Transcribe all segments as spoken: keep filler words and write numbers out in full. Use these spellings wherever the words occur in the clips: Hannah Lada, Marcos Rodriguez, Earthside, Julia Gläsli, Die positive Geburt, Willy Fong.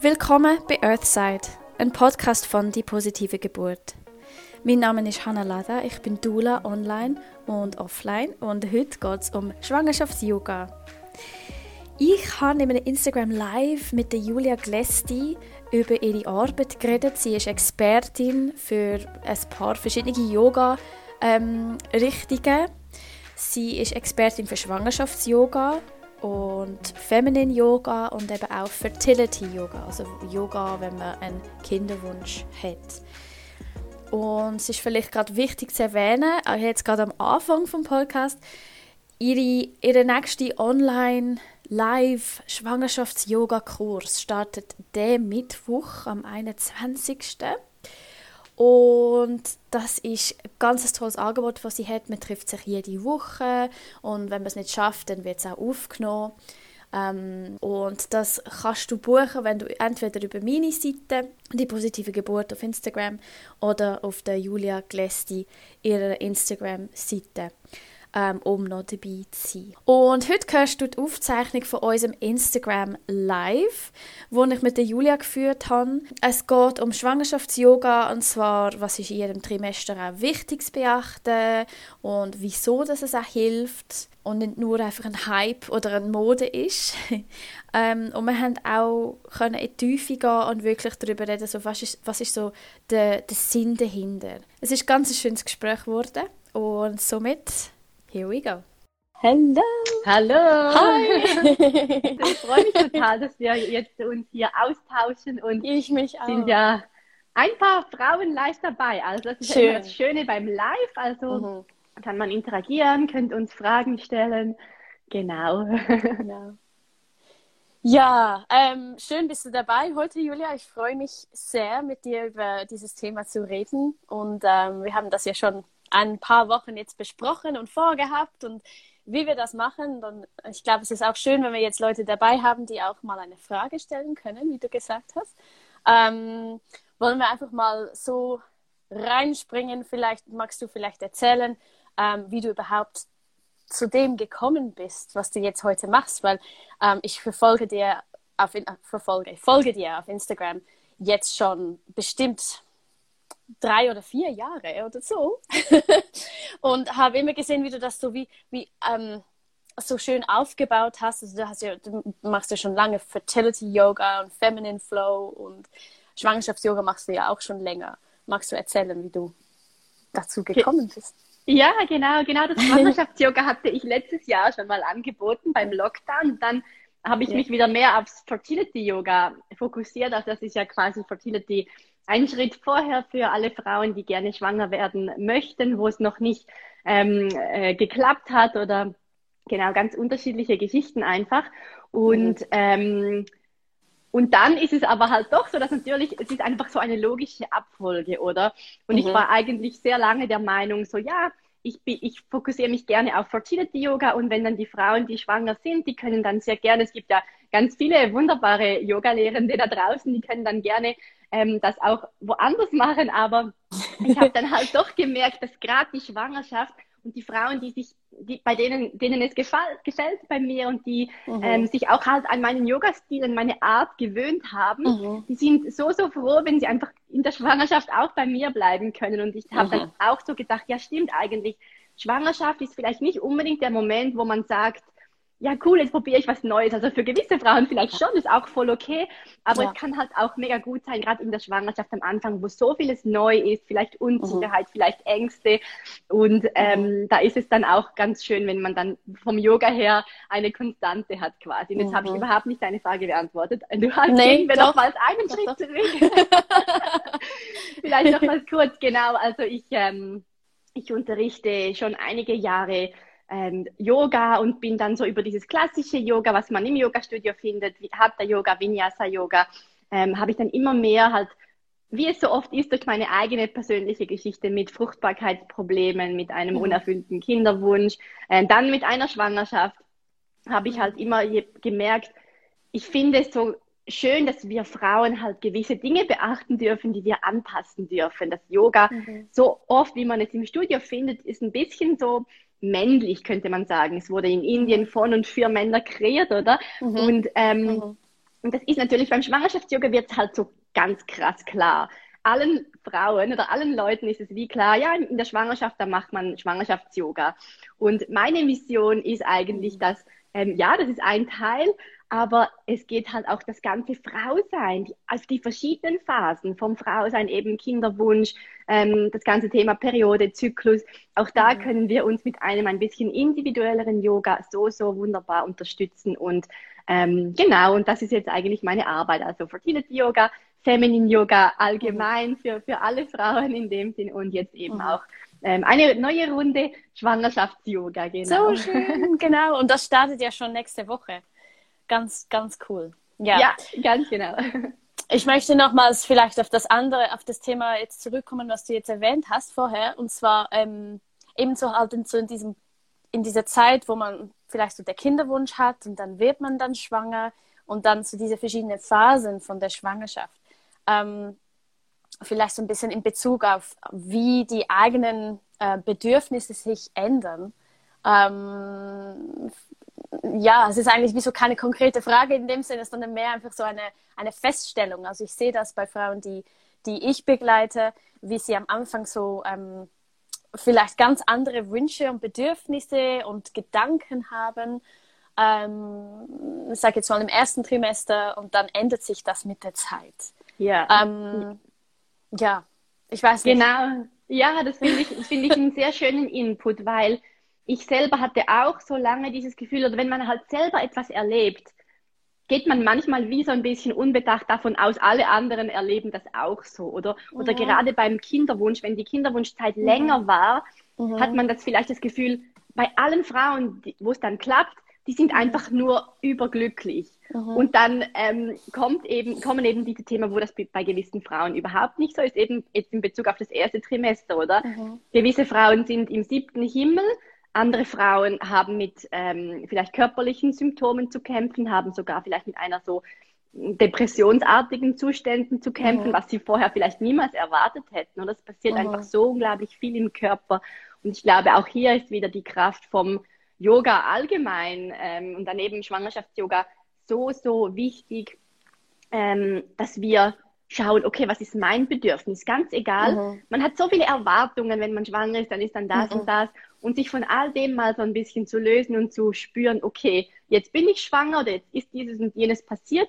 Willkommen bei Earthside, ein Podcast von Die positive Geburt. Mein Name ist Hannah Lada, ich bin Doula online und offline und heute geht es um Schwangerschafts-Yoga. Ich habe in einem Instagram Live mit der Julia Gläsli über ihre Arbeit geredet. Sie ist Expertin für ein paar verschiedene Yoga-Richtungen. Ähm, Sie ist Expertin für Schwangerschafts-Yoga und Feminine Yoga und eben auch Fertility Yoga, also Yoga, wenn man einen Kinderwunsch hat. Und es ist vielleicht gerade wichtig zu erwähnen, jetzt gerade am Anfang des Podcasts, ihre, ihre nächste Online-Live-Schwangerschafts-Yoga-Kurs startet diesen Mittwoch am einundzwanzigsten Und das ist ein ganz tolles Angebot, das sie hat. Man trifft sich jede Woche und wenn man es nicht schafft, dann wird es auch aufgenommen. Ähm, und das kannst du buchen, wenn du entweder über meine Seite, die positive Geburt auf Instagram, oder auf der Julia Gläsli, ihrer Instagram-Seite, ähm, um noch dabei zu sein. Und heute hörst du die Aufzeichnung von unserem Instagram Live, wo ich mit der Julia geführt habe. Es geht um Schwangerschafts-Yoga, und zwar, was ist in jedem Trimester auch wichtig zu beachten und wieso das es auch hilft. Und nicht nur einfach ein Hype oder eine Mode ist. ähm, und wir haben auch können in die Tiefe gehen und wirklich darüber reden, so, was ist, was ist so der, der Sinn dahinter. Es ist ganz ein ganz schönes Gespräch geworden und somit, here we go. Hallo! Hallo! Hi! Ich freue mich total, dass wir jetzt uns hier austauschen und ich mich auch. Sind ja ein paar Frauen live dabei. Also das ist Schön. Immer das Schöne beim Live, also... Mhm. Kann man interagieren, könnt uns Fragen stellen. Genau. genau. Ja, ähm, schön bist du dabei heute, Julia. Ich freue mich sehr, mit dir über dieses Thema zu reden. Und ähm, wir haben das ja schon ein paar Wochen jetzt besprochen und vorgehabt und wie wir das machen. Und ich glaube, es ist auch schön, wenn wir jetzt Leute dabei haben, die auch mal eine Frage stellen können, wie du gesagt hast. Ähm, wollen wir einfach mal so reinspringen. Vielleicht magst du vielleicht erzählen, Ähm, wie du überhaupt zu dem gekommen bist, was du jetzt heute machst, weil ähm, ich verfolge dir auf in- verfolge, folge dir auf Instagram jetzt schon bestimmt drei oder vier Jahre oder so und habe immer gesehen, wie du das so wie, wie ähm, so schön aufgebaut hast. Also du, hast ja, du machst ja schon lange Fertility Yoga und Feminine Flow und Schwangerschafts-Yoga machst du ja auch schon länger. Magst du erzählen, wie du dazu gekommen bist? Ja, genau, genau. Das Schwangerschafts-Yoga hatte ich letztes Jahr schon mal angeboten beim Lockdown. Dann habe ich mich wieder mehr aufs Fertility-Yoga fokussiert. Also das ist ja quasi Fertility ein Schritt vorher für alle Frauen, die gerne schwanger werden möchten, wo es noch nicht ähm, äh, geklappt hat oder genau, ganz unterschiedliche Geschichten einfach. Und ähm, Und dann ist es aber halt doch so, dass natürlich, es ist einfach so eine logische Abfolge, oder? Und mhm. ich war eigentlich sehr lange der Meinung, so ja, ich, ich fokussiere mich gerne auf Fertility-Yoga und wenn dann die Frauen, die schwanger sind, die können dann sehr gerne, es gibt ja ganz viele wunderbare Yoga-Lehrende da draußen, die können dann gerne ähm, das auch woanders machen, aber ich habe dann halt doch gemerkt, dass gerade die Schwangerschaft und die Frauen, die sich, die, bei denen, denen es gefall, gefällt bei mir und die mhm. ähm, sich auch halt an meinen Yoga-Stil, an meine Art gewöhnt haben, mhm. die sind so, so froh, wenn sie einfach in der Schwangerschaft auch bei mir bleiben können. Und ich habe mhm. dann auch so gedacht, ja stimmt eigentlich, Schwangerschaft ist vielleicht nicht unbedingt der Moment, wo man sagt, ja cool, jetzt probiere ich was Neues. Also für gewisse Frauen vielleicht schon, ist auch voll okay, aber ja. es kann halt auch mega gut sein, gerade in der Schwangerschaft am Anfang, wo so vieles neu ist, vielleicht Unsicherheit, mhm. vielleicht Ängste und ähm, mhm. da ist es dann auch ganz schön, wenn man dann vom Yoga her eine Konstante hat quasi. Und jetzt mhm. habe ich überhaupt nicht deine Frage beantwortet. Du hast nee, doch. nochmals einen Schritt zurück. Vielleicht nochmals kurz, genau. Also ich, ähm, ich unterrichte schon einige Jahre Ähm, Yoga und bin dann so über dieses klassische Yoga, was man im Yoga-Studio findet, Hatha-Yoga, Vinyasa-Yoga, ähm, habe ich dann immer mehr halt, wie es so oft ist, durch meine eigene persönliche Geschichte mit Fruchtbarkeitsproblemen, mit einem mhm. unerfüllten Kinderwunsch, äh, dann mit einer Schwangerschaft, habe ich halt immer je- gemerkt, ich finde es so schön, dass wir Frauen halt gewisse Dinge beachten dürfen, die wir anpassen dürfen. Das Yoga, mhm. so oft, wie man es im Studio findet, ist ein bisschen so männlich, könnte man sagen. Es wurde in Indien von und für Männer kreiert, oder? Mhm. Und ähm, mhm. Und das ist natürlich beim Schwangerschafts-Yoga wird es halt so ganz krass klar. Allen Frauen oder allen Leuten ist es wie klar, ja, in der Schwangerschaft, da macht man Schwangerschafts-Yoga. Und meine Mission ist eigentlich, dass, ähm, ja, das ist ein Teil, aber es geht halt auch das ganze Frausein, die, also die verschiedenen Phasen vom Frausein, eben Kinderwunsch, ähm, das ganze Thema Periode, Zyklus. Auch da mhm. können wir uns mit einem ein bisschen individuelleren Yoga so, so wunderbar unterstützen. Und ähm, genau, und das ist jetzt eigentlich meine Arbeit, also Fertility-Yoga, Feminine-Yoga allgemein für, für alle Frauen in dem Sinn und jetzt eben mhm. auch ähm, eine neue Runde Schwangerschafts-Yoga. Genau. So schön, genau. Und das startet ja schon nächste Woche. Ganz, ganz cool. Ja, ja, ganz genau. Ich möchte nochmals vielleicht auf das andere, auf das Thema jetzt zurückkommen, was du jetzt erwähnt hast vorher. Und zwar ähm, eben so halt in, so in, diesem, in dieser Zeit, wo man vielleicht so der Kinderwunsch hat und dann wird man dann schwanger und dann so diese verschiedenen Phasen von der Schwangerschaft. Ähm, vielleicht so ein bisschen in Bezug auf, wie die eigenen äh, Bedürfnisse sich ändern. Ähm, ja, es ist eigentlich wie so keine konkrete Frage in dem Sinne, sondern mehr einfach so eine, eine Feststellung. Also ich sehe das bei Frauen, die, die ich begleite, wie sie am Anfang so ähm, vielleicht ganz andere Wünsche und Bedürfnisse und Gedanken haben. Ähm, ich sage jetzt mal im ersten Trimester und dann ändert sich das mit der Zeit. Ja, ähm, ja, ich weiß nicht. Genau, ja, das finde ich, find ich einen sehr schönen Input, weil ich selber hatte auch so lange dieses Gefühl, oder wenn man halt selber etwas erlebt, geht man manchmal wie so ein bisschen unbedacht davon aus, alle anderen erleben das auch so, oder? Mhm. Oder gerade beim Kinderwunsch, wenn die Kinderwunschzeit mhm. länger war, mhm. hat man das vielleicht das Gefühl, bei allen Frauen, wo es dann klappt, die sind mhm. einfach nur überglücklich. Mhm. Und dann ähm, kommt eben, kommen eben diese Themen, wo das bei gewissen Frauen überhaupt nicht so ist, eben jetzt in Bezug auf das erste Trimester, oder? Mhm. Gewisse Frauen sind im siebten Himmel, andere Frauen haben mit ähm, vielleicht körperlichen Symptomen zu kämpfen, haben sogar vielleicht mit einer so depressionsartigen Zuständen zu kämpfen, mhm. was sie vorher vielleicht niemals erwartet hätten. Und das passiert mhm. einfach so unglaublich viel im Körper. Und ich glaube, auch hier ist wieder die Kraft vom Yoga allgemein ähm, und daneben Schwangerschafts-Yoga so, so wichtig, ähm, dass wir schauen, okay, was ist mein Bedürfnis? Ganz egal. Mhm. Man hat so viele Erwartungen, wenn man schwanger ist, dann ist dann das mhm. und das. Und sich von all dem mal so ein bisschen zu lösen und zu spüren, okay, jetzt bin ich schwanger oder jetzt ist dieses und jenes passiert.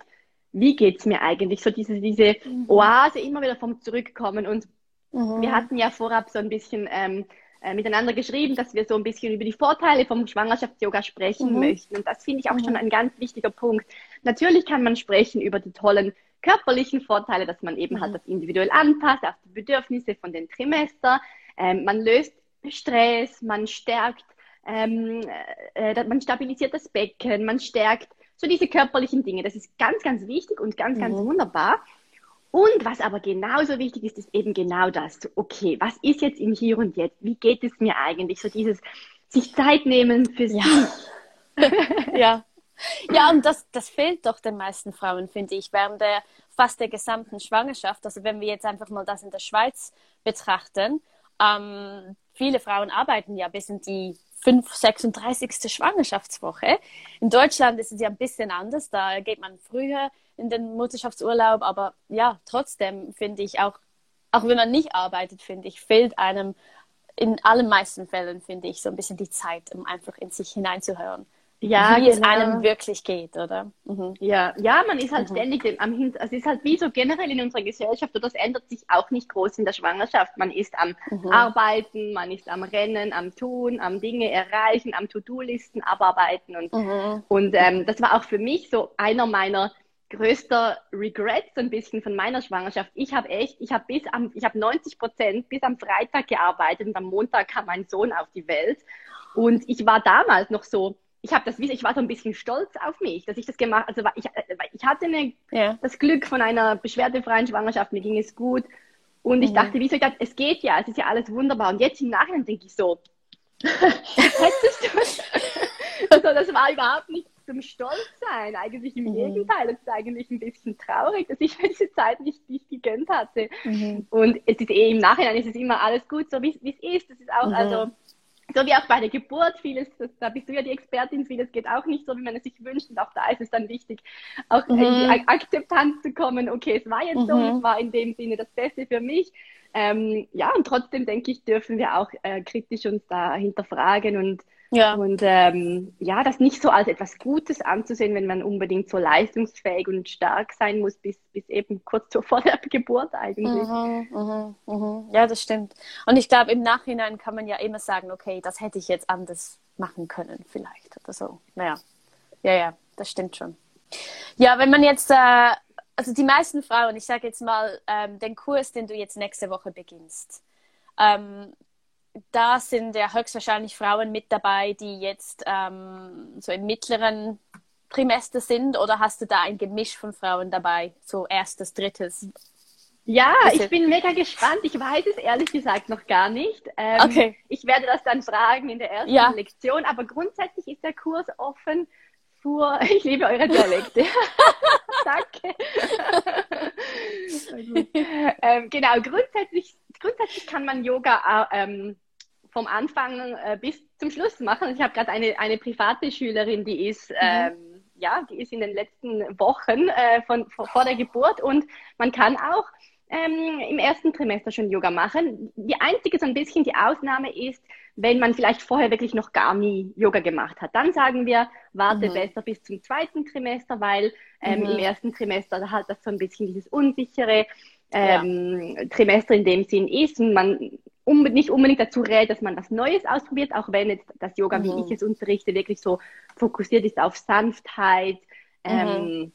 Wie geht's mir eigentlich? So diese, diese mhm. Oase immer wieder vom Zurückkommen. Und mhm. wir hatten ja vorab so ein bisschen ähm, äh, miteinander geschrieben, dass wir so ein bisschen über die Vorteile vom Schwangerschafts-Yoga sprechen mhm. möchten. Und das finde ich auch mhm. schon ein ganz wichtiger Punkt. Natürlich kann man sprechen über die tollen körperlichen Vorteile, dass man eben mhm. halt das individuell anpasst, auf die Bedürfnisse von den Trimester. Ähm, man löst Stress, man stärkt, ähm, äh, man stabilisiert das Becken, man stärkt so diese körperlichen Dinge. Das ist ganz, ganz wichtig und ganz, mhm. ganz wunderbar. Und was aber genauso wichtig ist, ist eben genau das. Okay, was ist jetzt im Hier und Jetzt? Wie geht es mir eigentlich? So dieses sich Zeit nehmen für sich. Ja. ja. Ja, und das, das fehlt doch den meisten Frauen, finde ich, während der fast der gesamten Schwangerschaft. Also wenn wir jetzt einfach mal das in der Schweiz betrachten, ähm, viele Frauen arbeiten ja bis in die fünfunddreißigste Schwangerschaftswoche. In Deutschland ist es ja ein bisschen anders, da geht man früher in den Mutterschaftsurlaub, aber ja, trotzdem finde ich auch, auch wenn man nicht arbeitet, finde ich, fehlt einem in allermeisten Fällen, finde ich, so ein bisschen die Zeit, um einfach in sich hineinzuhören. Ja, wie genau. es einem wirklich geht, oder? Mhm. Ja, ja, man ist halt mhm. ständig am Hin- also es ist halt wie so generell in unserer Gesellschaft, und das ändert sich auch nicht groß in der Schwangerschaft. Man ist am mhm. Arbeiten, man ist am Rennen, am Tun, am Dinge erreichen, am To-Do-Listen abarbeiten. Und, mhm. und ähm, das war auch für mich so einer meiner größter Regrets, so ein bisschen von meiner Schwangerschaft. Ich habe echt, ich habe bis am, ich habe neunzig Prozent bis am Freitag gearbeitet und am Montag kam mein Sohn auf die Welt. Und ich war damals noch so, Ich habe das, ich war so ein bisschen stolz auf mich, dass ich das gemacht habe. Also ich, ich hatte eine, ja. das Glück von einer beschwerdefreien Schwangerschaft, mir ging es gut. Und ich mhm. dachte, wieso? Ich dachte, es geht ja, es ist ja alles wunderbar. Und jetzt im Nachhinein denke ich so, hättest du das? Also das war überhaupt nicht zum Stolzsein, eigentlich im mhm. Gegenteil. Es ist eigentlich ein bisschen traurig, dass ich diese Zeit nicht, nicht gegönnt hatte. Mhm. Und es ist eh im Nachhinein, es ist immer alles gut, so wie es ist. Das ist auch, mhm. also... So wie auch bei der Geburt, vieles, das, da bist du ja die Expertin, vieles geht auch nicht so, wie man es sich wünscht. Und auch da ist es dann wichtig, auch mhm. in die Akzeptanz zu kommen. Okay, es war jetzt mhm. so, es war in dem Sinne das Beste für mich. Ähm, ja, und trotzdem, denke ich, dürfen wir auch äh, kritisch uns da hinterfragen und, ja. und ähm, ja, das nicht so als etwas Gutes anzusehen, wenn man unbedingt so leistungsfähig und stark sein muss, bis, bis eben kurz zur vor der Geburt eigentlich. Mhm, mhm, mhm. Ja, das stimmt. Und ich glaube, im Nachhinein kann man ja immer sagen, okay, das hätte ich jetzt anders machen können vielleicht oder so. Naja, ja, ja, das stimmt schon. Ja, wenn man jetzt... Äh, Also die meisten Frauen, ich sage jetzt mal, ähm, den Kurs, den du jetzt nächste Woche beginnst, ähm, da sind ja höchstwahrscheinlich Frauen mit dabei, die jetzt ähm, so im mittleren Trimester sind, oder hast du da ein Gemisch von Frauen dabei, so erstes, drittes? Ja, ich bin mega gespannt. Ich weiß es ehrlich gesagt noch gar nicht. Ähm, okay. Ich werde das dann fragen in der ersten ja. Lektion, aber grundsätzlich ist der Kurs offen. Ich liebe eure Dialekte. Danke. ähm, genau, grundsätzlich, grundsätzlich kann man Yoga ähm, vom Anfang äh, bis zum Schluss machen. Ich habe gerade eine, eine private Schülerin, die ist, ähm, mhm. ja, die ist in den letzten Wochen äh, von, vor, vor der Geburt, und man kann auch Ähm, im ersten Trimester schon Yoga machen. Die einzige, so ein bisschen die Ausnahme ist, wenn man vielleicht vorher wirklich noch gar nie Yoga gemacht hat. Dann sagen wir, warte mhm. besser bis zum zweiten Trimester, weil ähm, mhm. im ersten Trimester halt das so ein bisschen dieses unsichere ähm, ja. Trimester in dem Sinn ist und man unbe- nicht unbedingt dazu rät, dass man was Neues ausprobiert, auch wenn jetzt das Yoga, mhm. wie ich es unterrichte, wirklich so fokussiert ist auf Sanftheit, ähm, mhm.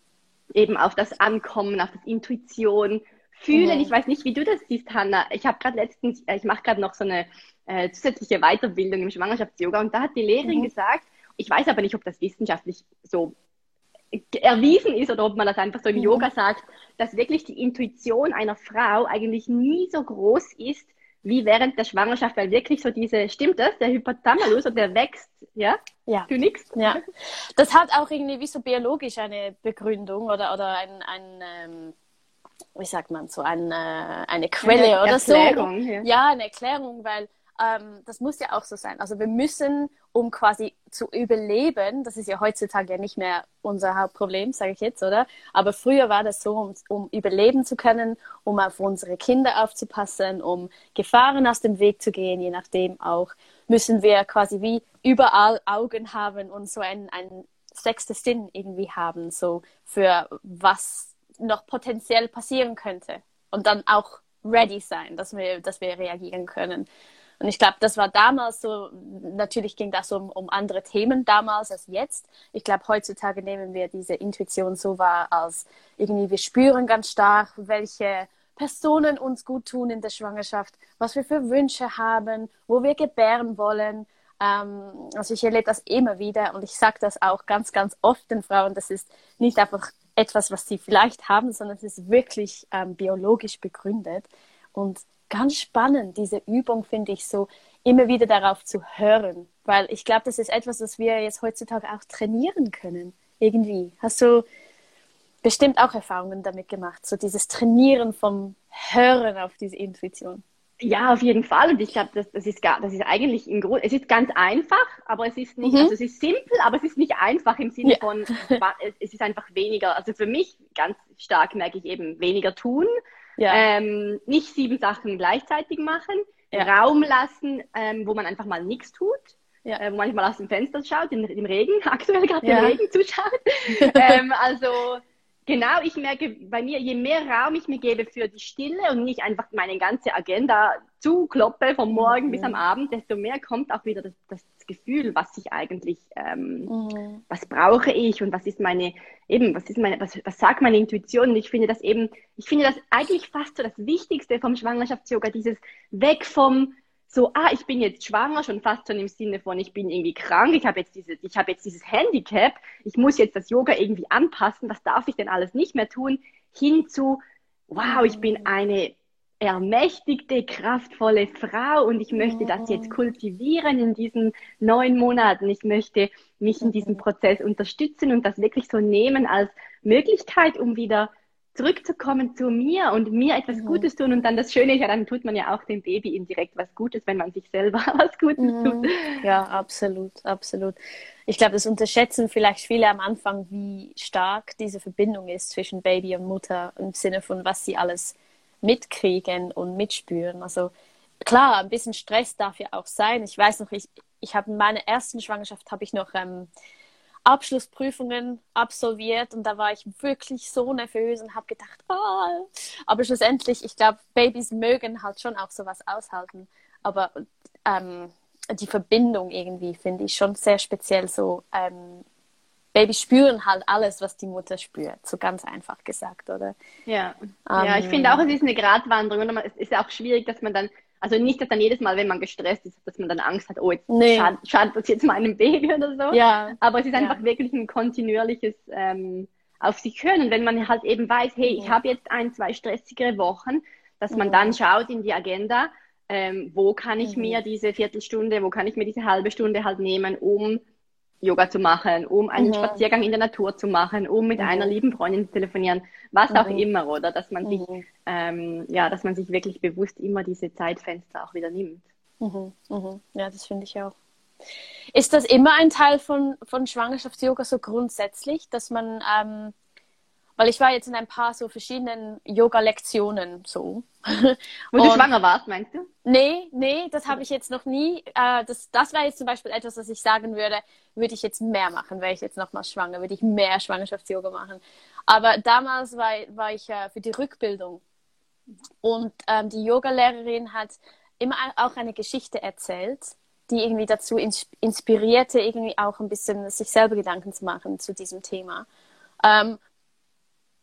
eben auf das Ankommen, auf das Intuition, Fühlen, mhm. ich weiß nicht, wie du das siehst, Hannah. Ich habe gerade letztens, ich mache gerade noch so eine äh, zusätzliche Weiterbildung im Schwangerschafts-Yoga, und da hat die Lehrerin mhm. gesagt, ich weiß aber nicht, ob das wissenschaftlich so erwiesen ist oder ob man das einfach so im mhm. Yoga sagt, dass wirklich die Intuition einer Frau eigentlich nie so groß ist wie während der Schwangerschaft, weil wirklich so diese, stimmt das, der Hypothalamus, und der wächst, ja? Ja. Du nix? Ja. Das hat auch irgendwie wie so biologisch eine Begründung oder, oder ein, ein ähm wie sagt man, so eine, eine Quelle eine oder Erklärung, so. Ja. ja, eine Erklärung, weil ähm, das muss ja auch so sein. Also wir müssen, um quasi zu überleben, das ist ja heutzutage ja nicht mehr unser Hauptproblem, sage ich jetzt, oder? Aber früher war das so, um, um überleben zu können, um auf unsere Kinder aufzupassen, um Gefahren aus dem Weg zu gehen, je nachdem auch, müssen wir quasi wie überall Augen haben und so einen, einen sechsten Sinn irgendwie haben, so für was noch potenziell passieren könnte, und dann auch ready sein, dass wir, dass wir reagieren können. Und ich glaube, das war damals so, natürlich ging das um, um andere Themen damals als jetzt. Ich glaube, heutzutage nehmen wir diese Intuition so wahr, als irgendwie wir spüren ganz stark, welche Personen uns gut tun in der Schwangerschaft, was wir für Wünsche haben, wo wir gebären wollen. Ähm, also ich erlebe das immer wieder, und ich sage das auch ganz, ganz oft den Frauen, das ist nicht einfach etwas, was sie vielleicht haben, sondern es ist wirklich ähm, biologisch begründet. Und ganz spannend, diese Übung finde ich so, immer wieder darauf zu hören. Weil ich glaube, das ist etwas, was wir jetzt heutzutage auch trainieren können. Irgendwie. Hast du bestimmt auch Erfahrungen damit gemacht? So dieses Trainieren vom Hören auf diese Intuition. Ja, auf jeden Fall. Und ich glaube, das, das ist gar, das ist eigentlich im Grunde, es ist ganz einfach, aber es ist nicht, mhm. also es ist simpel, aber es ist nicht einfach im Sinne ja. von, es ist einfach weniger, also für mich ganz stark merke ich eben, weniger tun, ja. ähm, nicht sieben Sachen gleichzeitig machen, ja. Raum lassen, ähm, wo man einfach mal nichts tut, ja. äh, wo man mal aus dem Fenster schaut, in, im Regen, aktuell gerade ja. im Regen zuschaut, ähm, also... Genau, ich merke bei mir, je mehr Raum ich mir gebe für die Stille und nicht einfach meine ganze Agenda zukloppe vom Morgen mhm. bis am Abend, desto mehr kommt auch wieder das, das Gefühl, was ich eigentlich, ähm, mhm. was brauche ich und was ist meine, eben, was ist meine, was, was sagt meine Intuition? Und ich finde das eben, ich finde das eigentlich fast so das Wichtigste vom Schwangerschafts-Yoga, dieses weg vom so, ah, ich bin jetzt schwanger, schon fast schon im Sinne von, ich bin irgendwie krank, ich habe jetzt, diese, ich hab jetzt dieses Handicap, ich muss jetzt das Yoga irgendwie anpassen, was darf ich denn alles nicht mehr tun, hin zu, wow, ich bin eine ermächtigte, kraftvolle Frau und ich möchte das jetzt kultivieren in diesen neun Monaten, ich möchte mich in diesem Prozess unterstützen und das wirklich so nehmen als Möglichkeit, um wieder zurückzukommen zu mir und mir etwas mhm. Gutes tun. Und dann das Schöne, ja, dann tut man ja auch dem Baby indirekt was Gutes, wenn man sich selber was Gutes mhm. tut. Ja, absolut, absolut. Ich glaube, das unterschätzen vielleicht viele am Anfang, wie stark diese Verbindung ist zwischen Baby und Mutter im Sinne von, was sie alles mitkriegen und mitspüren. Also klar, ein bisschen Stress darf ja auch sein. Ich weiß noch, ich, ich habe in meiner ersten Schwangerschaft habe ich noch ähm, Abschlussprüfungen absolviert und da war ich wirklich so nervös und habe gedacht, oh. Aber schlussendlich, ich glaube, Babys mögen halt schon auch sowas aushalten. Aber ähm, die Verbindung irgendwie finde ich schon sehr speziell so. Ähm, Babys spüren halt alles, was die Mutter spürt, so ganz einfach gesagt, oder? Ja, ähm, ja, ich finde auch, es ist eine Gratwanderung und es ist ja auch schwierig, dass man dann, also nicht, dass dann jedes Mal, wenn man gestresst ist, dass man dann Angst hat, oh, jetzt nee. schad, schadet das jetzt meinem Baby oder so. Ja. Aber es ist einfach ja. wirklich ein kontinuierliches ähm, auf sich hören. Und wenn man halt eben weiß, hey, mhm. ich habe jetzt ein, zwei stressigere Wochen, dass mhm. man dann schaut in die Agenda, ähm, wo kann ich mhm. mir diese Viertelstunde, wo kann ich mir diese halbe Stunde halt nehmen, um Yoga zu machen, um einen mhm. Spaziergang in der Natur zu machen, um mit mhm. einer lieben Freundin zu telefonieren, was mhm. auch immer, oder? Dass man sich, mhm. ähm, ja, dass man sich wirklich bewusst immer diese Zeitfenster auch wieder nimmt. Mhm. Mhm. Ja, das finde ich auch. Ist das immer ein Teil von, von Schwangerschafts-Yoga so grundsätzlich, dass man, ähm, weil ich war jetzt in ein paar so verschiedenen Yoga-Lektionen so. Wo und, du schwanger warst, meinst du? Nee, nee, das habe ich jetzt noch nie. Äh, das, das war jetzt zum Beispiel etwas, was ich sagen würde, würde ich jetzt mehr machen, wäre ich jetzt nochmal schwanger, würde ich mehr Schwangerschafts-Yoga machen. Aber damals war, war ich äh, für die Rückbildung. Und ähm, die Yoga-Lehrerin hat immer auch eine Geschichte erzählt, die irgendwie dazu ins- inspirierte, irgendwie auch ein bisschen sich selber Gedanken zu machen zu diesem Thema. Ähm,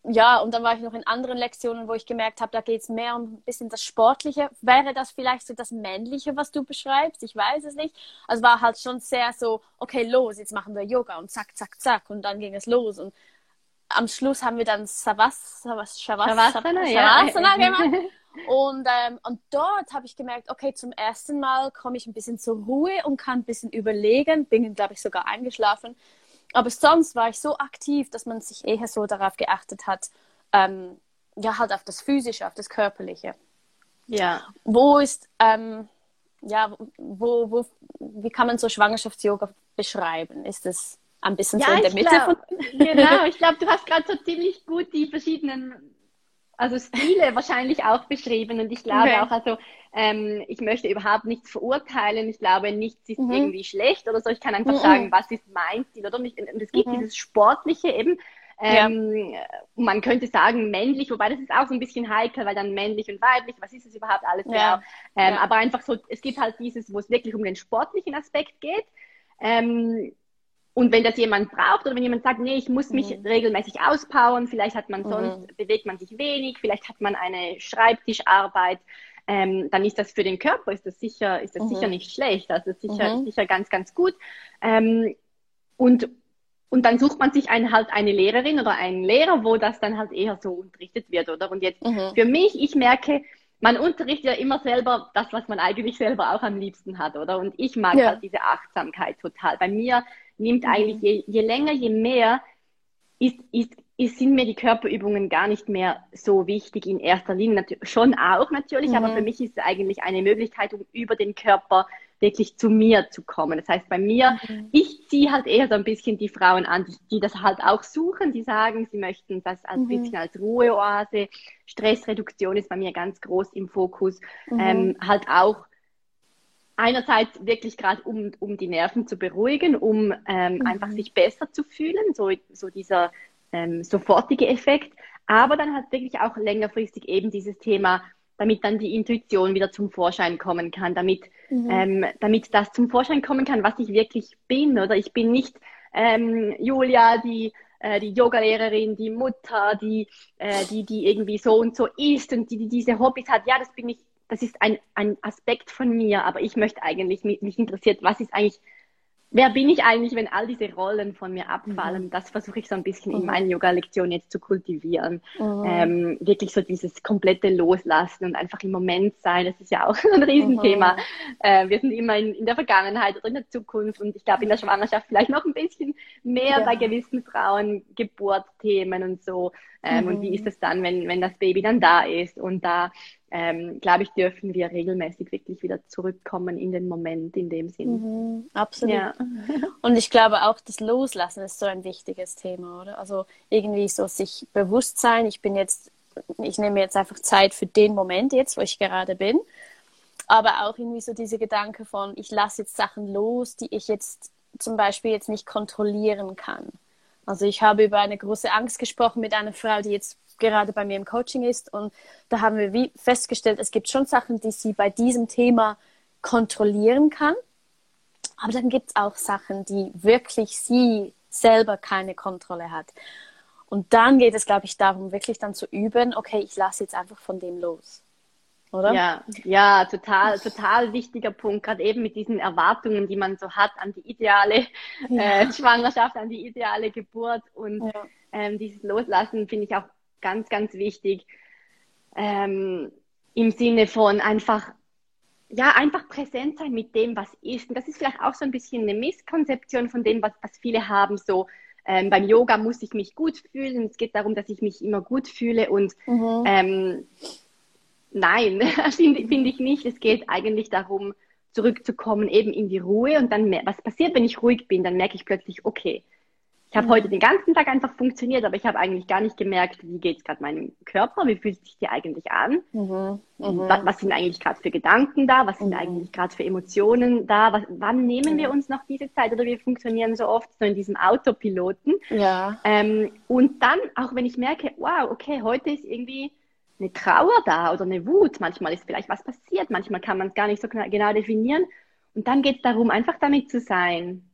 Ja, und dann war ich noch in anderen Lektionen, wo ich gemerkt habe, da geht es mehr um ein bisschen das Sportliche. Wäre das vielleicht so das Männliche, was du beschreibst? Ich weiß es nicht. Also war halt schon sehr so, okay, los, jetzt machen wir Yoga und zack, zack, zack. Und dann ging es los. Und am Schluss haben wir dann Savas, Savas, Savas, Savasana, ja. Savasana gemacht. Und, ähm, und dort habe ich gemerkt, okay, zum ersten Mal komme ich ein bisschen zur Ruhe und kann ein bisschen überlegen. Bin, glaube ich, sogar eingeschlafen. Aber sonst war ich so aktiv, dass man sich eher so darauf geachtet hat, ähm, ja, halt auf das Physische, auf das Körperliche. Ja. Wo ist, ähm, ja, wo, wo, wie kann man so Schwangerschafts-Yoga beschreiben? Ist es ein bisschen ja, so in der Mitte? Glaub, von... Genau, ich glaube, du hast gerade so ziemlich gut die verschiedenen, also Stile wahrscheinlich auch beschrieben. Und ich glaube okay. auch, also ähm, ich möchte überhaupt nichts verurteilen. Ich glaube, nichts ist mhm. irgendwie schlecht oder so. Ich kann einfach mhm. sagen, was ist mein Stil, oder? Und es gibt mhm. dieses Sportliche eben. Ähm, ja. Man könnte sagen männlich, wobei das ist auch so ein bisschen heikel, weil dann männlich und weiblich, was ist es überhaupt alles ja. genau? Ähm, ja. Aber einfach so, es gibt halt dieses, wo es wirklich um den sportlichen Aspekt geht. Ähm, Und wenn das jemand braucht oder wenn jemand sagt, nee, ich muss mich mhm. regelmäßig auspowern, vielleicht hat man sonst, mhm. bewegt man sich wenig, vielleicht hat man eine Schreibtischarbeit, ähm, dann ist das für den Körper, ist das sicher, ist das mhm. sicher nicht schlecht, also sicher, mhm. sicher ganz, ganz gut. Ähm, und, und dann sucht man sich einen, halt eine Lehrerin oder einen Lehrer, wo das dann halt eher so unterrichtet wird, oder? Und jetzt mhm. für mich, ich merke, man unterrichtet ja immer selber das, was man eigentlich selber auch am liebsten hat, oder? Und ich mag ja. halt diese Achtsamkeit total. Bei mir nimmt eigentlich, je, je länger, je mehr, ist, ist, ist, sind mir die Körperübungen gar nicht mehr so wichtig in erster Linie. Natu- schon auch natürlich, mhm. aber für mich ist es eigentlich eine Möglichkeit, um über den Körper wirklich zu mir zu kommen. Das heißt, bei mir, mhm. ich ziehe halt eher so ein bisschen die Frauen an, die, die das halt auch suchen, die sagen, sie möchten das ein mhm. bisschen als Ruheoase. Stressreduktion ist bei mir ganz groß im Fokus. Mhm. Ähm, halt auch einerseits wirklich gerade, um, um die Nerven zu beruhigen, um ähm, mhm. einfach sich besser zu fühlen, so, so dieser ähm, sofortige Effekt. Aber dann halt wirklich auch längerfristig eben dieses Thema, damit dann die Intuition wieder zum Vorschein kommen kann, damit, mhm. ähm, damit das zum Vorschein kommen kann, was ich wirklich bin. Oder ich bin nicht ähm, Julia, die, äh, die Yoga-Lehrerin, die Mutter, die, äh, die, die irgendwie so und so ist und die, die diese Hobbys hat. Ja, das bin ich. Das ist ein, ein Aspekt von mir, aber ich möchte eigentlich, mich, mich interessiert, was ist eigentlich wer bin ich eigentlich, wenn all diese Rollen von mir abfallen? Mhm. Das versuche ich so ein bisschen mhm. in meinen Yoga-Lektionen jetzt zu kultivieren. Mhm. Ähm, wirklich so dieses komplette Loslassen und einfach im Moment sein, das ist ja auch ein Riesenthema. Mhm. Äh, wir sind immer in, in der Vergangenheit oder in der Zukunft und ich glaube in der Schwangerschaft vielleicht noch ein bisschen mehr ja. bei gewissen Frauen, Geburtsthemen und so. Ähm, mhm. Und wie ist es dann, wenn, wenn das Baby dann da ist? Und da, ähm, glaube ich, dürfen wir regelmäßig wirklich wieder zurückkommen in den Moment, in dem Sinn. Mhm, absolut. Ja. Und ich glaube auch, das Loslassen ist so ein wichtiges Thema, oder? Also irgendwie so sich bewusst sein, ich bin jetzt, ich nehme jetzt einfach Zeit für den Moment jetzt, wo ich gerade bin. Aber auch irgendwie so diese Gedanke von, ich lasse jetzt Sachen los, die ich jetzt zum Beispiel jetzt nicht kontrollieren kann. Also ich habe über eine große Angst gesprochen mit einer Frau, die jetzt gerade bei mir im Coaching ist. Und da haben wir wie festgestellt, es gibt schon Sachen, die sie bei diesem Thema kontrollieren kann. Aber dann gibt es auch Sachen, die wirklich sie selber keine Kontrolle hat. Und dann geht es, glaube ich, darum, wirklich dann zu üben, okay, ich lasse jetzt einfach von dem los. Oder? Ja, ja, total, total wichtiger Punkt, gerade eben mit diesen Erwartungen, die man so hat an die ideale ja. äh, Schwangerschaft, an die ideale Geburt und ja. ähm, dieses Loslassen finde ich auch ganz, ganz wichtig, ähm, im Sinne von einfach, ja, einfach präsent sein mit dem, was ist. Und das ist vielleicht auch so ein bisschen eine Misskonzeption von dem, was, was viele haben, so, ähm, beim Yoga muss ich mich gut fühlen, es geht darum, dass ich mich immer gut fühle und mhm. ähm, nein, finde find ich nicht. Es geht eigentlich darum, zurückzukommen eben in die Ruhe und dann, mehr, was passiert, wenn ich ruhig bin, dann merke ich plötzlich, okay, ich habe mhm. heute den ganzen Tag einfach funktioniert, aber ich habe eigentlich gar nicht gemerkt, wie geht es gerade meinem Körper, wie fühlt sich der eigentlich an, mhm. Mhm. Was, was sind eigentlich gerade für Gedanken da, was sind mhm. eigentlich gerade für Emotionen da, was, wann nehmen mhm. wir uns noch diese Zeit oder wir funktionieren so oft so in diesem Autopiloten. Ja. Ähm, und dann, auch wenn ich merke, wow, okay, heute ist irgendwie eine Trauer da oder eine Wut, manchmal ist vielleicht was passiert, manchmal kann man es gar nicht so genau definieren und dann geht es darum, einfach damit zu sein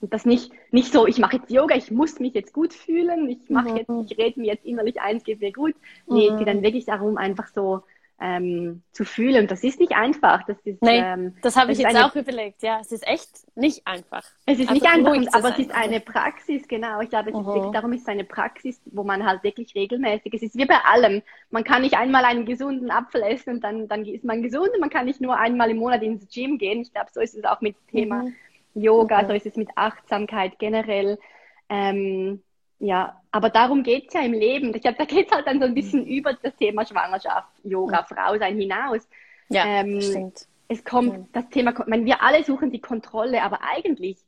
und das nicht, nicht so, ich mache jetzt Yoga, ich muss mich jetzt gut fühlen, ich mache mhm. jetzt, ich rede mir jetzt innerlich ein, es geht mir gut, nee, mhm. es geht dann wirklich darum, einfach so ähm, zu fühlen und das ist nicht einfach, das ist nee, ähm, das habe ich jetzt eine, auch überlegt, ja, es ist echt nicht einfach. Es ist also nicht einfach, und, aber es ist eine Praxis, genau. Ich glaube, es uh-huh. ist wirklich, darum ist es eine Praxis, wo man halt wirklich regelmäßig, es ist wie bei allem, man kann nicht einmal einen gesunden Apfel essen und dann, dann ist man gesund und man kann nicht nur einmal im Monat ins Gym gehen. Ich glaube, so ist es auch mit dem Thema uh-huh. Yoga, uh-huh. so ist es mit Achtsamkeit generell. Ähm, ja, aber darum geht es ja im Leben. Ich glaube, da geht es halt dann so ein bisschen uh-huh. über das Thema Schwangerschaft, Yoga, uh-huh. Frausein hinaus. Ja, ähm, stimmt. Es kommt, mhm. das Thema, ich meine, wir alle suchen die Kontrolle, aber eigentlich,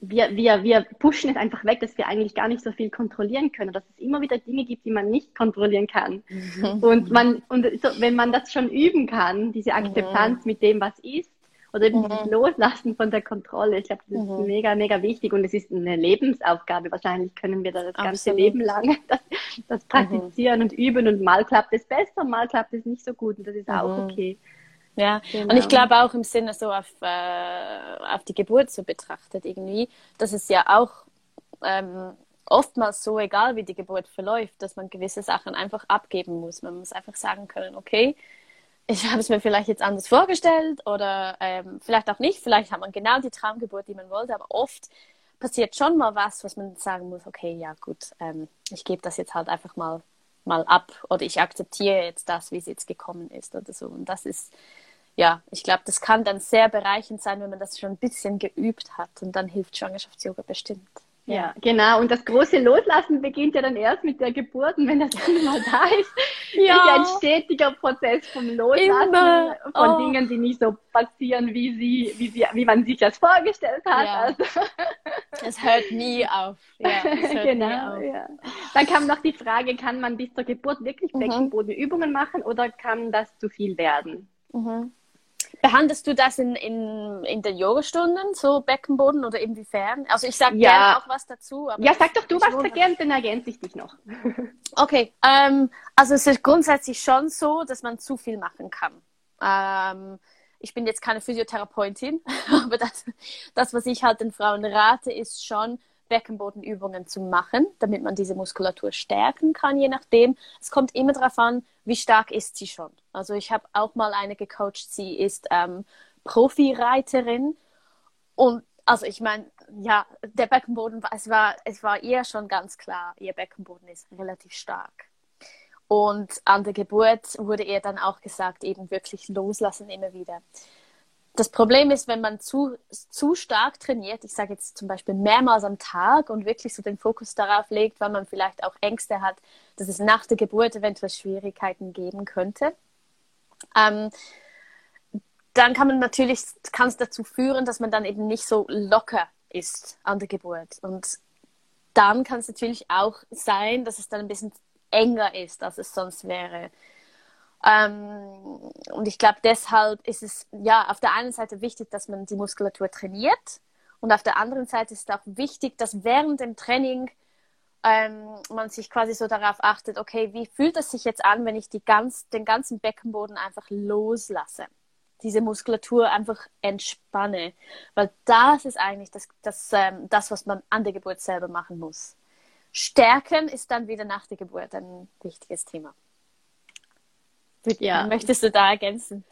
wir, wir, wir pushen es einfach weg, dass wir eigentlich gar nicht so viel kontrollieren können, dass es immer wieder Dinge gibt, die man nicht kontrollieren kann. Mhm. Und man, und so, wenn man das schon üben kann, diese Akzeptanz mhm. mit dem, was ist, oder eben mhm. das Loslassen von der Kontrolle, ich glaube, das mhm. ist mega, mega wichtig und es ist eine Lebensaufgabe. Wahrscheinlich können wir da das ganze Absolut. Leben lang das, das praktizieren mhm. und üben und mal klappt es besser, mal klappt es nicht so gut und das ist mhm. auch okay. Ja, genau. Und ich glaube auch im Sinne so auf, äh, auf die Geburt so betrachtet irgendwie, dass es ja auch ähm, oftmals so, egal wie die Geburt verläuft, dass man gewisse Sachen einfach abgeben muss. Man muss einfach sagen können, okay, ich habe es mir vielleicht jetzt anders vorgestellt oder ähm, vielleicht auch nicht, vielleicht hat man genau die Traumgeburt, die man wollte, aber oft passiert schon mal was, was man sagen muss, okay, ja gut, ähm, ich gebe das jetzt halt einfach mal, mal ab oder ich akzeptiere jetzt das, wie es jetzt gekommen ist oder so. Und das ist ja, ich glaube, das kann dann sehr bereichend sein, wenn man das schon ein bisschen geübt hat. Und dann hilft Schwangerschafts-Yoga bestimmt. Ja, ja, genau. Und das große Loslassen beginnt ja dann erst mit der Geburt. Und wenn das Kind mal da ist, ja. ist ja ein stetiger Prozess vom Loslassen Immer. von oh. Dingen, die nicht so passieren, wie, sie, wie, sie, wie man sich das vorgestellt hat. Ja. Also. Es hört nie auf. Ja, es hört genau, nie auf. Ja. Dann kam noch die Frage, kann man bis zur Geburt wirklich mhm. Beckenbodenübungen machen oder kann das zu viel werden? Mhm. Behandelst du das in, in, in den Yogastunden, so Beckenboden oder inwiefern? Also ich sage ja. gerne auch was dazu. Aber ja, sag doch du was da gerne, dann ergänze ich dich noch. Okay, ähm, also es ist grundsätzlich schon so, dass man zu viel machen kann. Ähm, ich bin jetzt keine Physiotherapeutin, aber das, das, was ich halt den Frauen rate, ist schon, Beckenbodenübungen zu machen, damit man diese Muskulatur stärken kann, je nachdem. Es kommt immer darauf an, wie stark ist sie schon. Also ich habe auch mal eine gecoacht, sie ist ähm, Profi-Reiterin und Also ich meine, ja, der Beckenboden, es war, es war ihr schon ganz klar, ihr Beckenboden ist relativ stark. Und an der Geburt wurde ihr dann auch gesagt, eben wirklich loslassen immer wieder. Das Problem ist, wenn man zu, zu stark trainiert, ich sage jetzt zum Beispiel mehrmals am Tag und wirklich so den Fokus darauf legt, weil man vielleicht auch Ängste hat, dass es nach der Geburt eventuell Schwierigkeiten geben könnte. Ähm, dann kann man natürlich, kann es dazu führen, dass man dann eben nicht so locker ist an der Geburt. Und dann kann es natürlich auch sein, dass es dann ein bisschen enger ist, als es sonst wäre. Ähm, und ich glaube, deshalb ist es ja auf der einen Seite wichtig, dass man die Muskulatur trainiert, und auf der anderen Seite ist es auch wichtig, dass während dem Training ähm, man sich quasi so darauf achtet, okay, wie fühlt es sich jetzt an, wenn ich die ganz, den ganzen Beckenboden einfach loslasse? Diese Muskulatur einfach entspanne. Weil das ist eigentlich das, das, ähm, das, was man an der Geburt selber machen muss. Stärken ist dann wieder nach der Geburt ein wichtiges Thema. Ja. Möchtest du da ergänzen?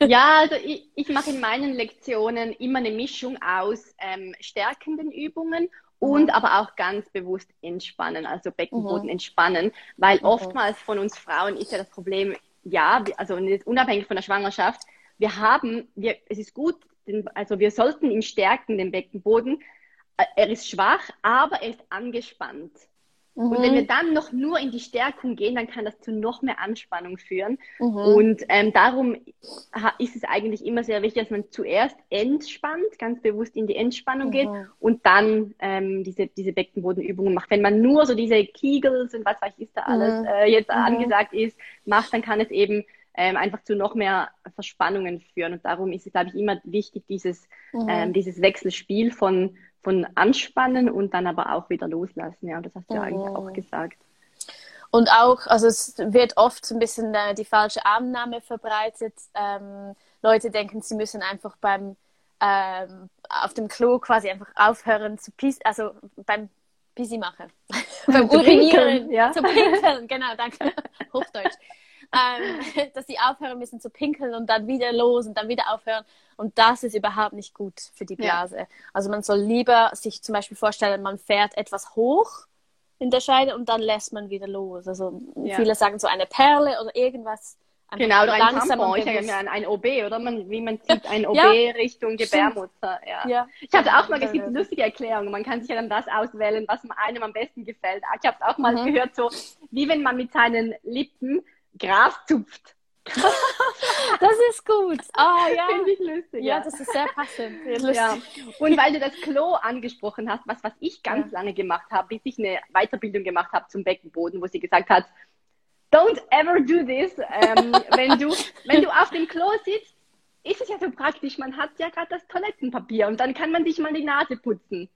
Ja, also ich, ich mache in meinen Lektionen immer eine Mischung aus ähm, stärkenden Übungen und mhm. aber auch ganz bewusst entspannen, also Beckenboden mhm. entspannen. Weil mhm. oftmals von uns Frauen ist ja das Problem, ja, also unabhängig von der Schwangerschaft, Wir haben, wir, es ist gut, also wir sollten ihn stärken, den Beckenboden. Er ist schwach, aber er ist angespannt. Mhm. Und wenn wir dann noch nur in die Stärkung gehen, dann kann das zu noch mehr Anspannung führen. Mhm. Und ähm, darum ist es eigentlich immer sehr wichtig, dass man zuerst entspannt, ganz bewusst in die Entspannung mhm. geht und dann ähm, diese, diese Beckenbodenübungen macht. Wenn man nur so diese Kegels und was weiß ich, ist da alles mhm. äh, jetzt mhm. angesagt ist, macht, dann kann es eben Ähm, einfach zu noch mehr Verspannungen führen. Und darum ist es, glaube ich, immer wichtig, dieses, mhm. ähm, dieses Wechselspiel von, von Anspannen und dann aber auch wieder loslassen. Ja, und das hast du mhm. ja eigentlich auch gesagt. Und auch, also es wird oft ein bisschen äh, die falsche Annahme verbreitet. Ähm, Leute denken, sie müssen einfach beim ähm, auf dem Klo quasi einfach aufhören zu pissen, also beim Pissi machen. beim zu Urinieren, pinkeln, ja? Zu pinkeln, genau, danke. Hochdeutsch. Ähm, dass sie aufhören müssen zu pinkeln und dann wieder los und dann wieder aufhören. Und das ist überhaupt nicht gut für die Blase. Ja. Also man soll lieber sich zum Beispiel vorstellen, man fährt etwas hoch in der Scheide und dann lässt man wieder los. Also ja. viele sagen so eine Perle oder irgendwas. Genau, oder ein Tampon. Ich sage ja ein, ein O B, oder? Man, wie man zieht ein O B ja. Richtung Gebärmutter. Ja. Ja. Ich habe auch mal, es gibt eine lustige Erklärung. Man kann sich ja dann das auswählen, was einem am besten gefällt. Ich habe es auch mal mhm. gehört, so wie wenn man mit seinen Lippen Gras zupft. Das ist gut. Ah oh, ja. Finde ich lustig. Ja, ja, das ist sehr passend. Sehr ja. Und weil du das Klo angesprochen hast, was, was ich ganz ja. lange gemacht habe, bis ich eine Weiterbildung gemacht habe zum Beckenboden, wo sie gesagt hat, don't ever do this. Ähm, wenn, du, wenn du auf dem Klo sitzt, ist es ja so praktisch. Man hat ja gerade das Toilettenpapier und dann kann man sich mal die Nase putzen.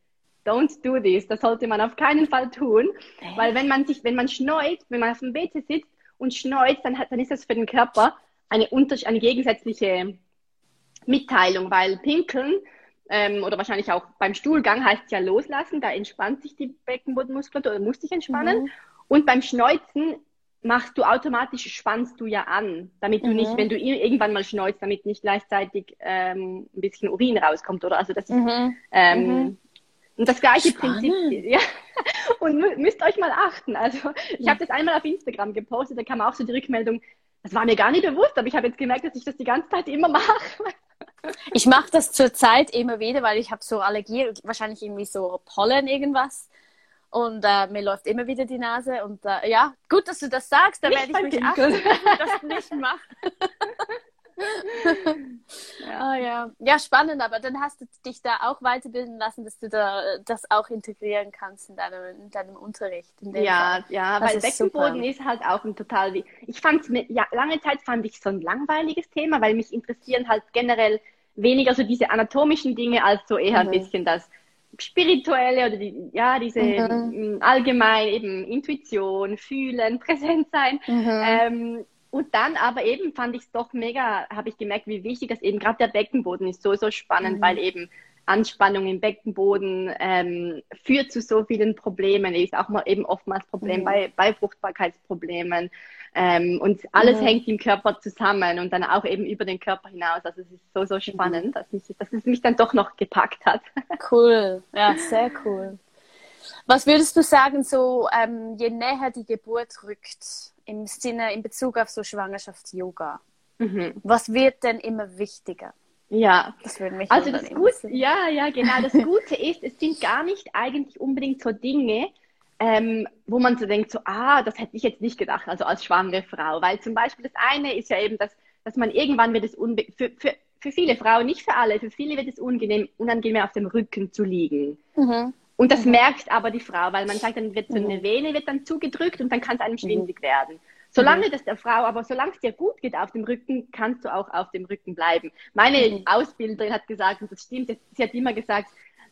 Don't do this. Das sollte man auf keinen Fall tun. Weil wenn man sich, wenn man schneugt, wenn man auf dem Bett sitzt, und schneuzt, dann, dann ist das für den Körper eine, eine gegensätzliche Mitteilung, weil Pinkeln ähm, oder wahrscheinlich auch beim Stuhlgang heißt es ja loslassen, da entspannt sich die Beckenbodenmuskulatur oder muss sich entspannen. Mhm. Und beim Schneuzen machst du automatisch, spannst du ja an, damit du mhm. nicht, wenn du irgendwann mal schneuzt, damit nicht gleichzeitig ähm, ein bisschen Urin rauskommt, oder? Also das mhm. ist... Ähm, mhm. Und das gleiche Spannend. Prinzip, ja. Und müsst euch mal achten. Also ich habe das einmal auf Instagram gepostet, da kam auch so die Rückmeldung, das war mir gar nicht bewusst, aber ich habe jetzt gemerkt, dass ich das die ganze Zeit immer mache. Ich mache das zurzeit immer wieder, weil ich habe so Allergie, wahrscheinlich irgendwie so Pollen irgendwas. Und äh, mir läuft immer wieder die Nase. Und äh, ja, gut, dass du das sagst, da werde ich mich achten, dass ich das nicht mache. Ja. Oh, ja. ja, spannend, aber dann hast du dich da auch weiterbilden lassen, dass du da das auch integrieren kannst in deinem, in deinem Unterricht. In ja, Fall. ja, das weil Beckenboden super. Ist halt auch ein total... Ich fand's mir, ja, lange Zeit fand ich so ein langweiliges Thema, weil mich interessieren halt generell weniger so diese anatomischen Dinge, als so eher mhm. ein bisschen das Spirituelle oder die, ja, diese mhm. allgemein eben Intuition, Fühlen, Präsent sein. Mhm. Ähm, Und dann aber eben fand ich es doch mega, habe ich gemerkt, wie wichtig das eben gerade der Beckenboden ist, so, so spannend, mhm. weil eben Anspannung im Beckenboden ähm, führt zu so vielen Problemen. Ist auch mal eben oftmals Problem mhm. bei, bei Fruchtbarkeitsproblemen. Ähm, und alles mhm. hängt im Körper zusammen und dann auch eben über den Körper hinaus. Also es ist so, so spannend, mhm. dass, mich, dass es mich dann doch noch gepackt hat. Cool, ja, sehr cool. Was würdest du sagen, so ähm, je näher die Geburt rückt, im Sinne, in Bezug auf so Schwangerschafts-Yoga? Mhm. Was wird denn immer wichtiger? Ja, das würde mich also das Gute, ja, ja, genau. Das Gute ist, es sind gar nicht eigentlich unbedingt so Dinge, ähm, wo man so denkt, so, ah, das hätte ich jetzt nicht gedacht, also als schwangere Frau. Weil zum Beispiel das eine ist ja eben, dass, dass man irgendwann wird es unbe- für, für, für viele Frauen, nicht für alle, für viele wird es unangenehm, unangenehm auf dem Rücken zu liegen. Mhm. Und das mhm. merkt aber die Frau, weil man sagt, dann wird so eine Vene wird dann zugedrückt und dann kann es einem schwindlig mhm. werden. Solange das der Frau, aber solange es dir gut geht auf dem Rücken, kannst du auch auf dem Rücken bleiben. Meine mhm. Ausbilderin hat gesagt, und das stimmt, sie hat immer gesagt,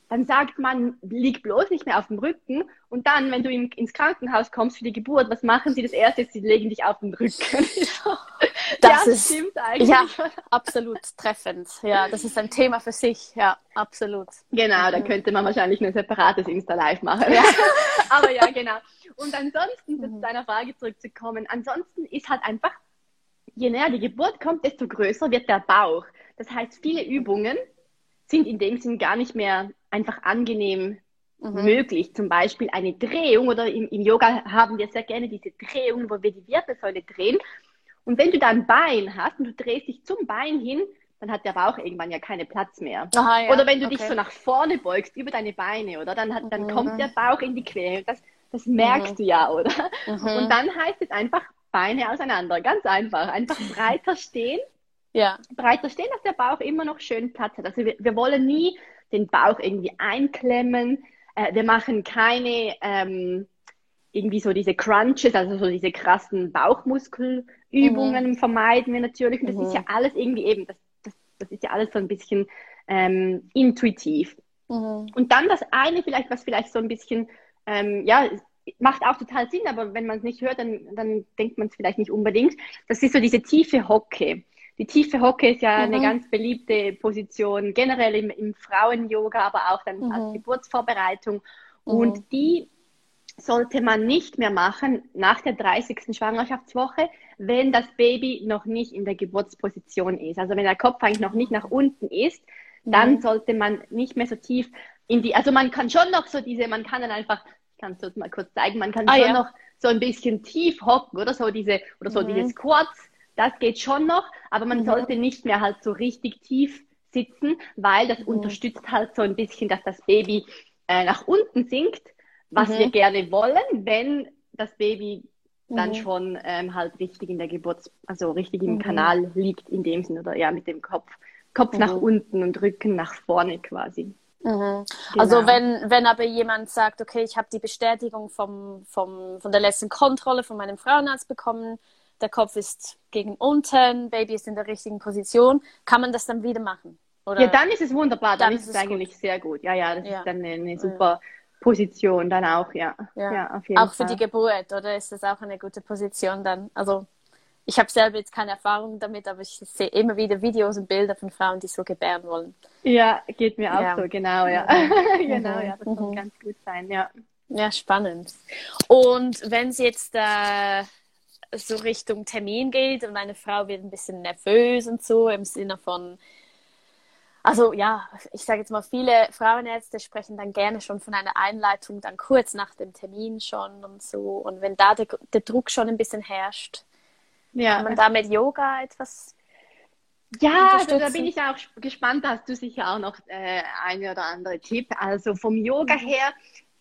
dann sagt man, lieg bloß nicht mehr auf dem Rücken. Und dann, wenn du im, ins Krankenhaus kommst für die Geburt, was machen sie? Das Erste ist, sie legen dich auf den Rücken. Das ja, ist, stimmt eigentlich. Ja, absolut treffend. Ja, das ist ein Thema für sich. Ja, absolut. Genau, da könnte man wahrscheinlich ein separates Insta-Live machen. Ja. Aber ja, genau. Und ansonsten, um zu deiner Frage zurückzukommen, ansonsten ist halt einfach, je näher die Geburt kommt, desto größer wird der Bauch. Das heißt, viele Übungen sind in dem Sinn gar nicht mehr einfach angenehm mhm. möglich. Zum Beispiel eine Drehung oder im, im Yoga haben wir sehr gerne diese Drehung, wo wir die Wirbelsäule drehen. Und wenn du da ein Bein hast und du drehst dich zum Bein hin, dann hat der Bauch irgendwann ja keinen Platz mehr. Aha, ja. Oder wenn du okay. dich so nach vorne beugst über deine Beine, oder dann, hat, dann mhm. kommt der Bauch in die Quere. Das, das merkst mhm. du ja, oder? Mhm. Und dann heißt es einfach Beine auseinander. Ganz einfach. Einfach breiter stehen. Ja. Breiter stehen, dass der Bauch immer noch schön Platz hat. Also wir, wir wollen nie den Bauch irgendwie einklemmen. Äh, wir machen keine ähm, irgendwie so diese Crunches, also so diese krassen Bauchmuskelübungen mhm. vermeiden wir natürlich. Und das mhm. ist ja alles irgendwie eben, das, das, das ist ja alles so ein bisschen ähm, intuitiv. Mhm. Und dann das eine vielleicht, was vielleicht so ein bisschen, ähm, ja, macht auch total Sinn, aber wenn man es nicht hört, dann, dann denkt man es vielleicht nicht unbedingt. Das ist so diese tiefe Hocke. Die tiefe Hocke ist ja mhm. eine ganz beliebte Position, generell im, im Frauen-Yoga, aber auch dann mhm. als Geburtsvorbereitung. Mhm. Und die sollte man nicht mehr machen nach der dreißigsten Schwangerschaftswoche, wenn das Baby noch nicht in der Geburtsposition ist. Also wenn der Kopf eigentlich noch nicht nach unten ist, mhm. dann sollte man nicht mehr so tief in die, also man kann schon noch so diese, man kann dann einfach, ich kann es jetzt mal kurz zeigen, man kann ah, schon ja. noch so ein bisschen tief hocken, oder so diese, oder so mhm. diese Squats. Das geht schon noch, aber man mhm. sollte nicht mehr halt so richtig tief sitzen, weil das mhm. unterstützt halt so ein bisschen, dass das Baby äh, nach unten sinkt, was mhm. wir gerne wollen, wenn das Baby mhm. dann schon ähm, halt richtig in der Geburt, also richtig im mhm. Kanal liegt in dem Sinn, oder ja, mit dem Kopf, Kopf mhm. nach unten und Rücken nach vorne quasi. Mhm. Genau. Also wenn, wenn aber jemand sagt, okay, ich habe die Bestätigung vom, vom, von der letzten Kontrolle von meinem Frauenarzt bekommen, der Kopf ist gegen unten, Baby ist in der richtigen Position, kann man das dann wieder machen? Oder? Ja, dann ist es wunderbar, dann, dann ist es eigentlich gut. Sehr gut. Ja, ja, das ja. ist dann eine, eine super ja. Position dann auch, ja. ja. ja auf jeden auch Fall. Für die Geburt, oder? Ist das auch eine gute Position dann? Also ich habe selber jetzt keine Erfahrung damit, aber ich sehe immer wieder Videos und Bilder von Frauen, die so gebären wollen. Ja, geht mir auch ja. so, genau, ja. Mhm. genau, ja, das mhm. kann ganz gut sein, ja. Ja, spannend. Und wenn es jetzt... Äh, so Richtung Termin geht und meine Frau wird ein bisschen nervös und so im Sinne von, also ja, ich sage jetzt mal, viele Frauenärzte sprechen dann gerne schon von einer Einleitung dann kurz nach dem Termin schon und so, und wenn da der, der Druck schon ein bisschen herrscht, ja. kann man da mit Yoga etwas ja, also da bin ich auch gespannt, da hast du sicher auch noch äh, eine oder andere Tipp, also vom Yoga her.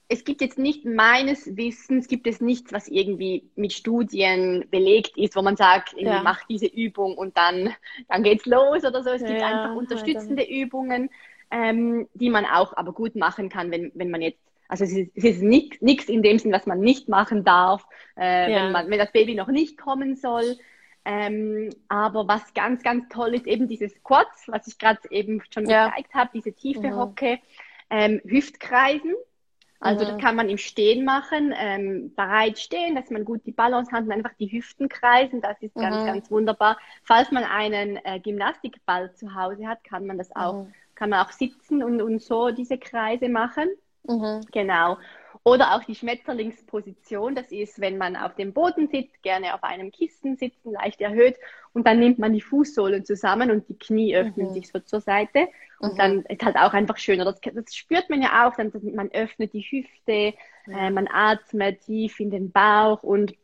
Es gibt jetzt nicht, meines Wissens, gibt es nichts, was irgendwie mit Studien belegt ist, wo man sagt, irgendwie ja. mach diese Übung und dann, dann geht's los oder so. Es gibt ja, einfach unterstützende halt Übungen, ähm, die man auch aber gut machen kann, wenn, wenn man jetzt, also es ist, es ist nichts in dem Sinn, was man nicht machen darf, äh, ja. wenn man, wenn das Baby noch nicht kommen soll. Ähm, aber was ganz, ganz toll ist, eben dieses Squats, was ich gerade eben schon ja. gezeigt habe, diese tiefe mhm. Hocke, ähm, Hüftkreisen. Also mhm. das kann man im Stehen machen, ähm, bereit stehen, dass man gut die Balance hat und einfach die Hüften kreisen. Das ist mhm. ganz, ganz wunderbar. Falls man einen äh, Gymnastikball zu Hause hat, kann man das auch mhm. kann man auch sitzen und, und so diese Kreise machen. Mhm. Genau. Oder auch die Schmetterlingsposition, das ist, wenn man auf dem Boden sitzt, gerne auf einem Kissen sitzen, leicht erhöht, und dann nimmt man die Fußsohlen zusammen und die Knie öffnen mhm. sich so zur Seite und mhm. dann ist halt auch einfach schöner. Das, das spürt man ja auch, dann, man öffnet die Hüfte, mhm. äh, man atmet tief in den Bauch, und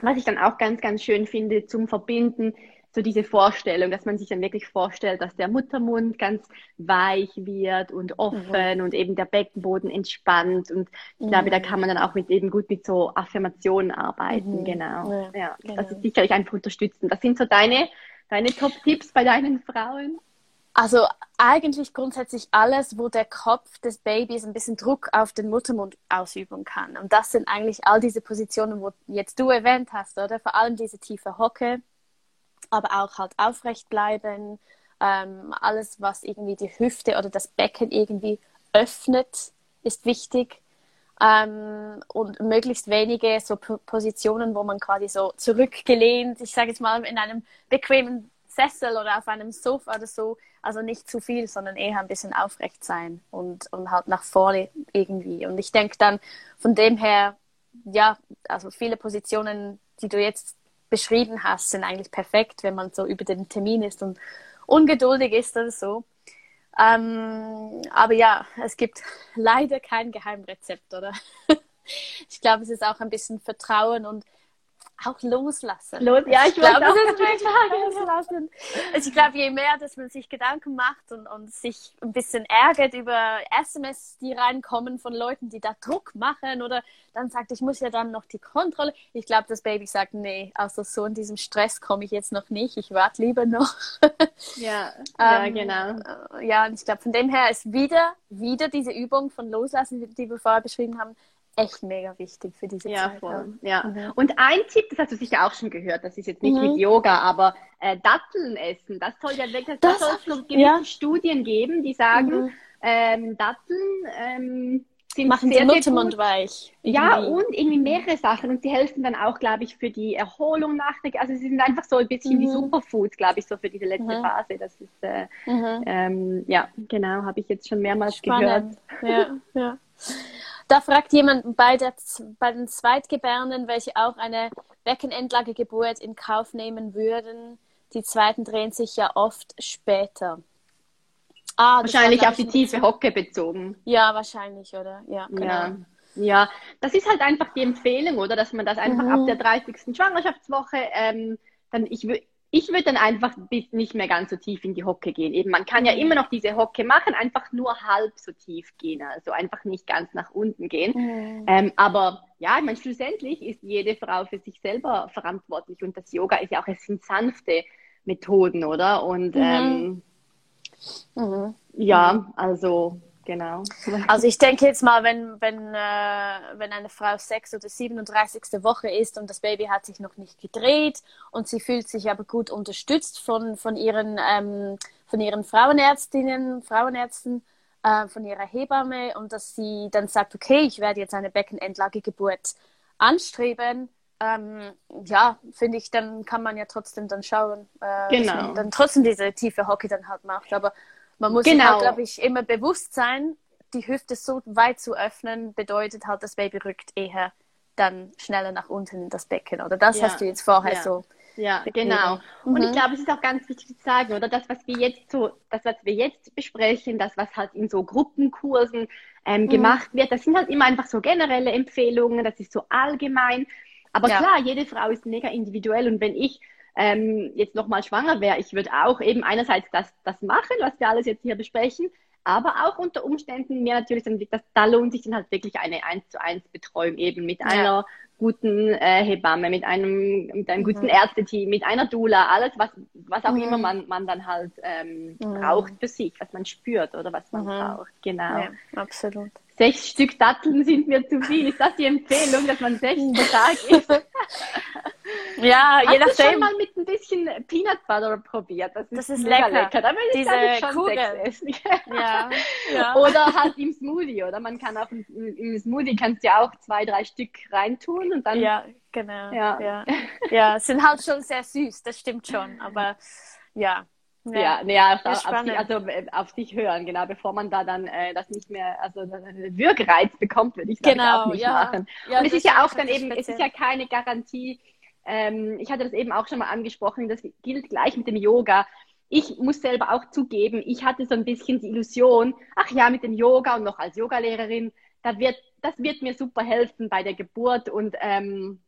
was ich dann auch ganz, ganz schön finde zum Verbinden, so diese Vorstellung, dass man sich dann wirklich vorstellt, dass der Muttermund ganz weich wird und offen mhm. und eben der Beckenboden entspannt. Und ich mhm. glaube, da kann man dann auch mit eben gut mit so Affirmationen arbeiten. Mhm. Genau. Ja, ja. Genau. Das ist sicherlich einfach unterstützend. Das sind so deine, deine Top-Tipps bei deinen Frauen? Also eigentlich grundsätzlich alles, wo der Kopf des Babys ein bisschen Druck auf den Muttermund ausüben kann. Und das sind eigentlich all diese Positionen, wo jetzt du erwähnt hast, oder? Vor allem diese tiefe Hocke, aber auch halt aufrecht bleiben, ähm, alles, was irgendwie die Hüfte oder das Becken irgendwie öffnet, ist wichtig, ähm, und möglichst wenige so P- Positionen, wo man quasi so zurückgelehnt, ich sage jetzt mal in einem bequemen Sessel oder auf einem Sofa oder so, also nicht zu viel, sondern eher ein bisschen aufrecht sein und, und halt nach vorne irgendwie. Und ich denke dann von dem her, ja, also viele Positionen, die du jetzt beschrieben hast, sind eigentlich perfekt, wenn man so über den Termin ist und ungeduldig ist oder so. Ähm, aber ja, es gibt leider kein Geheimrezept, oder? Ich glaube, es ist auch ein bisschen Vertrauen und auch loslassen. Los, ja, ich, ich glaube, es ist wirklich loslassen. Also ich glaube, je mehr, dass man sich Gedanken macht und, und sich ein bisschen ärgert über S M S, die reinkommen von Leuten, die da Druck machen, oder dann sagt, ich muss ja dann noch die Kontrolle. Ich glaube, das Baby sagt, nee, also so in diesem Stress komme ich jetzt noch nicht, ich warte lieber noch. Ja, ähm, ja, genau. Ja, und ich glaube, von dem her ist wieder, wieder diese Übung von Loslassen, die wir vorher beschrieben haben, echt mega wichtig für diese ja, Zeit. Voll. Ja. Mhm. Und ein Tipp, das hast du sicher auch schon gehört, das ist jetzt nicht mhm. mit Yoga, aber äh, Datteln essen, das soll ja wirklich, das, das soll es ja. Studien geben, die sagen, mhm. ähm, Datteln ähm, sind machen sehr, den Muttermund weich. Ja, irgendwie. Und irgendwie mehrere Sachen, und sie helfen dann auch, glaube ich, für die Erholung nach, also sie sind einfach so ein bisschen mhm. wie Superfood, glaube ich, so für diese letzte mhm. Phase, das ist, äh, mhm. ähm, ja, genau, habe ich jetzt schon mehrmals Spannend. gehört. Ja, ja. Da fragt jemand bei, der, bei den Zweitgebärenden, welche auch eine Beckenendlagegeburt in Kauf nehmen würden. Die Zweiten drehen sich ja oft später. Ah, wahrscheinlich auf die tiefe Hocke bezogen. Ja, wahrscheinlich, oder? Ja, genau. Ja. Ja, das ist halt einfach die Empfehlung, oder? Dass man das einfach mhm. ab der dreißigsten Schwangerschaftswoche, ähm, dann ich würde... Ich würde dann einfach nicht mehr ganz so tief in die Hocke gehen. Eben, man kann ja immer noch diese Hocke machen, einfach nur halb so tief gehen, also einfach nicht ganz nach unten gehen. Mhm. Ähm, aber ja, ich meine, schlussendlich ist jede Frau für sich selber verantwortlich, und das Yoga ist ja auch, es sind sanfte Methoden, oder? Und mhm. Ähm, mhm. ja, also... Genau. Also ich denke jetzt mal, wenn, wenn, äh, wenn eine Frau sechs oder siebenunddreißigste Woche ist und das Baby hat sich noch nicht gedreht und sie fühlt sich aber gut unterstützt von, von, ihren, ähm, von ihren Frauenärztinnen, Frauenärzten, äh, von ihrer Hebamme, und dass sie dann sagt, okay, ich werde jetzt eine Beckenendlagegeburt anstreben, ähm, ja, finde ich, dann kann man ja trotzdem dann schauen, äh, genau. dass man dann trotzdem diese tiefe Hocke dann halt macht, aber man muss genau. sich halt, glaube ich, immer bewusst sein, die Hüfte so weit zu öffnen, bedeutet halt, das Baby rückt eher dann schneller nach unten in das Becken, oder? Das ja. hast du jetzt vorher ja. so. Ja, begeben. Genau. Mhm. Und ich glaube, es ist auch ganz wichtig zu sagen, oder? Das, was wir jetzt so, das, was wir jetzt besprechen, das, was halt in so Gruppenkursen ähm, mhm. gemacht wird, das sind halt immer einfach so generelle Empfehlungen, das ist so allgemein. Aber ja. klar, jede Frau ist mega individuell, und wenn ich Ähm, jetzt nochmal schwanger wäre, ich würde auch eben einerseits das, das machen, was wir alles jetzt hier besprechen, aber auch unter Umständen mir natürlich, dann, das, da lohnt sich dann halt wirklich eine eins zu eins Betreuung eben mit ja. einer guten äh, Hebamme, mit einem, mit einem mhm. guten Ärzteteam, mit einer Doula, alles, was, was auch mhm. immer man, man dann halt ähm, mhm. braucht für sich, was man spürt oder was man mhm. braucht, genau. Ja, absolut. Sechs Stück Datteln sind mir zu viel. Ist das die Empfehlung, dass man sechs pro Tag isst? Ja, je nachdem. Hast du schon mal mit ein bisschen Peanut Butter probiert? Das ist, das ist lecker. lecker. Da würde ich sagen, schon Kugel. Sechs essen. Ja. Ja. Oder halt im Smoothie, oder? Man kann auch im, im Smoothie kannst ja auch zwei, drei Stück reintun und dann. Ja, genau. Ja. Ja. Ja, sind halt schon sehr süß. Das stimmt schon. Aber ja. Ja, ja, ja, auf dich, also auf dich hören, genau, bevor man da dann äh, das nicht mehr, also Wirkreiz bekommt, würde ich sagen, genau, auch nicht ja. machen. Ja, und es ist ja auch dann eben, speziell. es ist ja keine Garantie, ähm, ich hatte das eben auch schon mal angesprochen, das gilt gleich mit dem Yoga. Ich muss selber auch zugeben, ich hatte so ein bisschen die Illusion, ach ja, mit dem Yoga und noch als Yogalehrerin, da wird, das wird mir super helfen bei der Geburt und, ähm,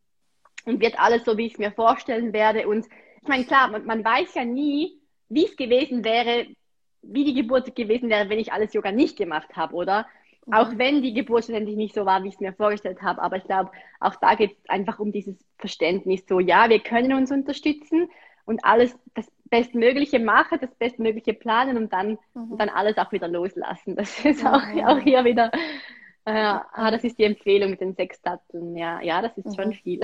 und wird alles so, wie ich es mir vorstellen werde. Und ich meine, klar, man, man weiß ja nie, wie es gewesen wäre, wie die Geburt gewesen wäre, wenn ich alles Yoga nicht gemacht habe, oder? Mhm. Auch wenn die Geburt ständig nicht so war, wie ich es mir vorgestellt habe. Aber ich glaube, auch da geht es einfach um dieses Verständnis. So, ja, wir können uns unterstützen und alles das Bestmögliche machen, das Bestmögliche planen und dann, mhm. und dann alles auch wieder loslassen. Das ist mhm. auch, auch hier wieder, äh, ah, das ist die Empfehlung mit den sechs Satteln. Ja, ja, das ist mhm. schon viel.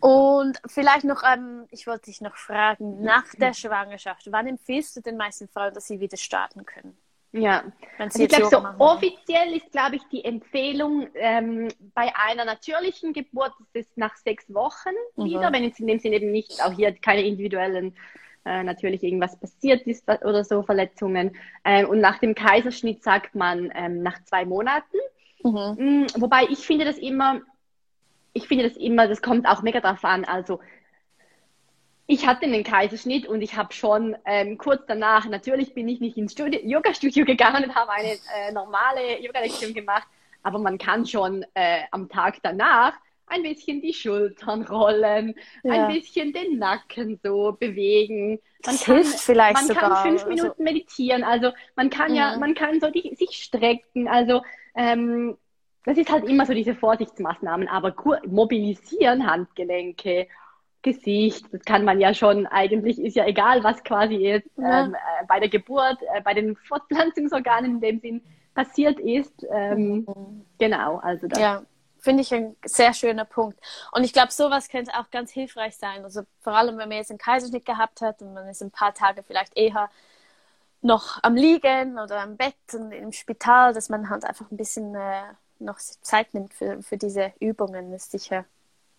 Und vielleicht noch, ähm, ich wollte dich noch fragen, nach der Schwangerschaft, wann empfiehlst du den meisten Frauen, dass sie wieder starten können? Ja, also ich glaube, so offiziell ist, glaube ich, die Empfehlung ähm, bei einer natürlichen Geburt, das ist nach sechs Wochen mhm. wieder, wenn jetzt in dem Sinne eben nicht, auch hier keine individuellen, äh, natürlich irgendwas passiert ist oder so, Verletzungen. Ähm, und nach dem Kaiserschnitt sagt man ähm, nach zwei Monaten. Mhm. Mhm, wobei ich finde das immer... Ich finde das immer, das kommt auch mega drauf an. Also ich hatte einen Kaiserschnitt und ich habe schon ähm, kurz danach, natürlich bin ich nicht ins Yoga-Studio gegangen und habe eine äh, normale Yoga-Lektion gemacht, aber man kann schon äh, am Tag danach ein bisschen die Schultern rollen, ja. ein bisschen den Nacken so bewegen. Man das kann, hilft vielleicht man sogar. Man kann fünf Minuten also. meditieren, also man kann ja, ja man kann so die, sich strecken, also ähm, das ist halt immer so diese Vorsichtsmaßnahmen, aber mobilisieren Handgelenke, Gesicht, das kann man ja schon, eigentlich ist ja egal, was quasi jetzt ja. ähm, äh, bei der Geburt, äh, bei den Fortpflanzungsorganen in dem Sinn passiert ist. Ähm, mhm. Genau, also das. Ja, finde ich ein sehr schöner Punkt. Und ich glaube, sowas könnte auch ganz hilfreich sein. Also vor allem, wenn man jetzt einen Kaiserschnitt gehabt hat und man ist ein paar Tage vielleicht eher noch am Liegen oder am Bett und im Spital, dass man halt einfach ein bisschen... Äh, noch Zeit nimmt für, für diese Übungen, ist sicher,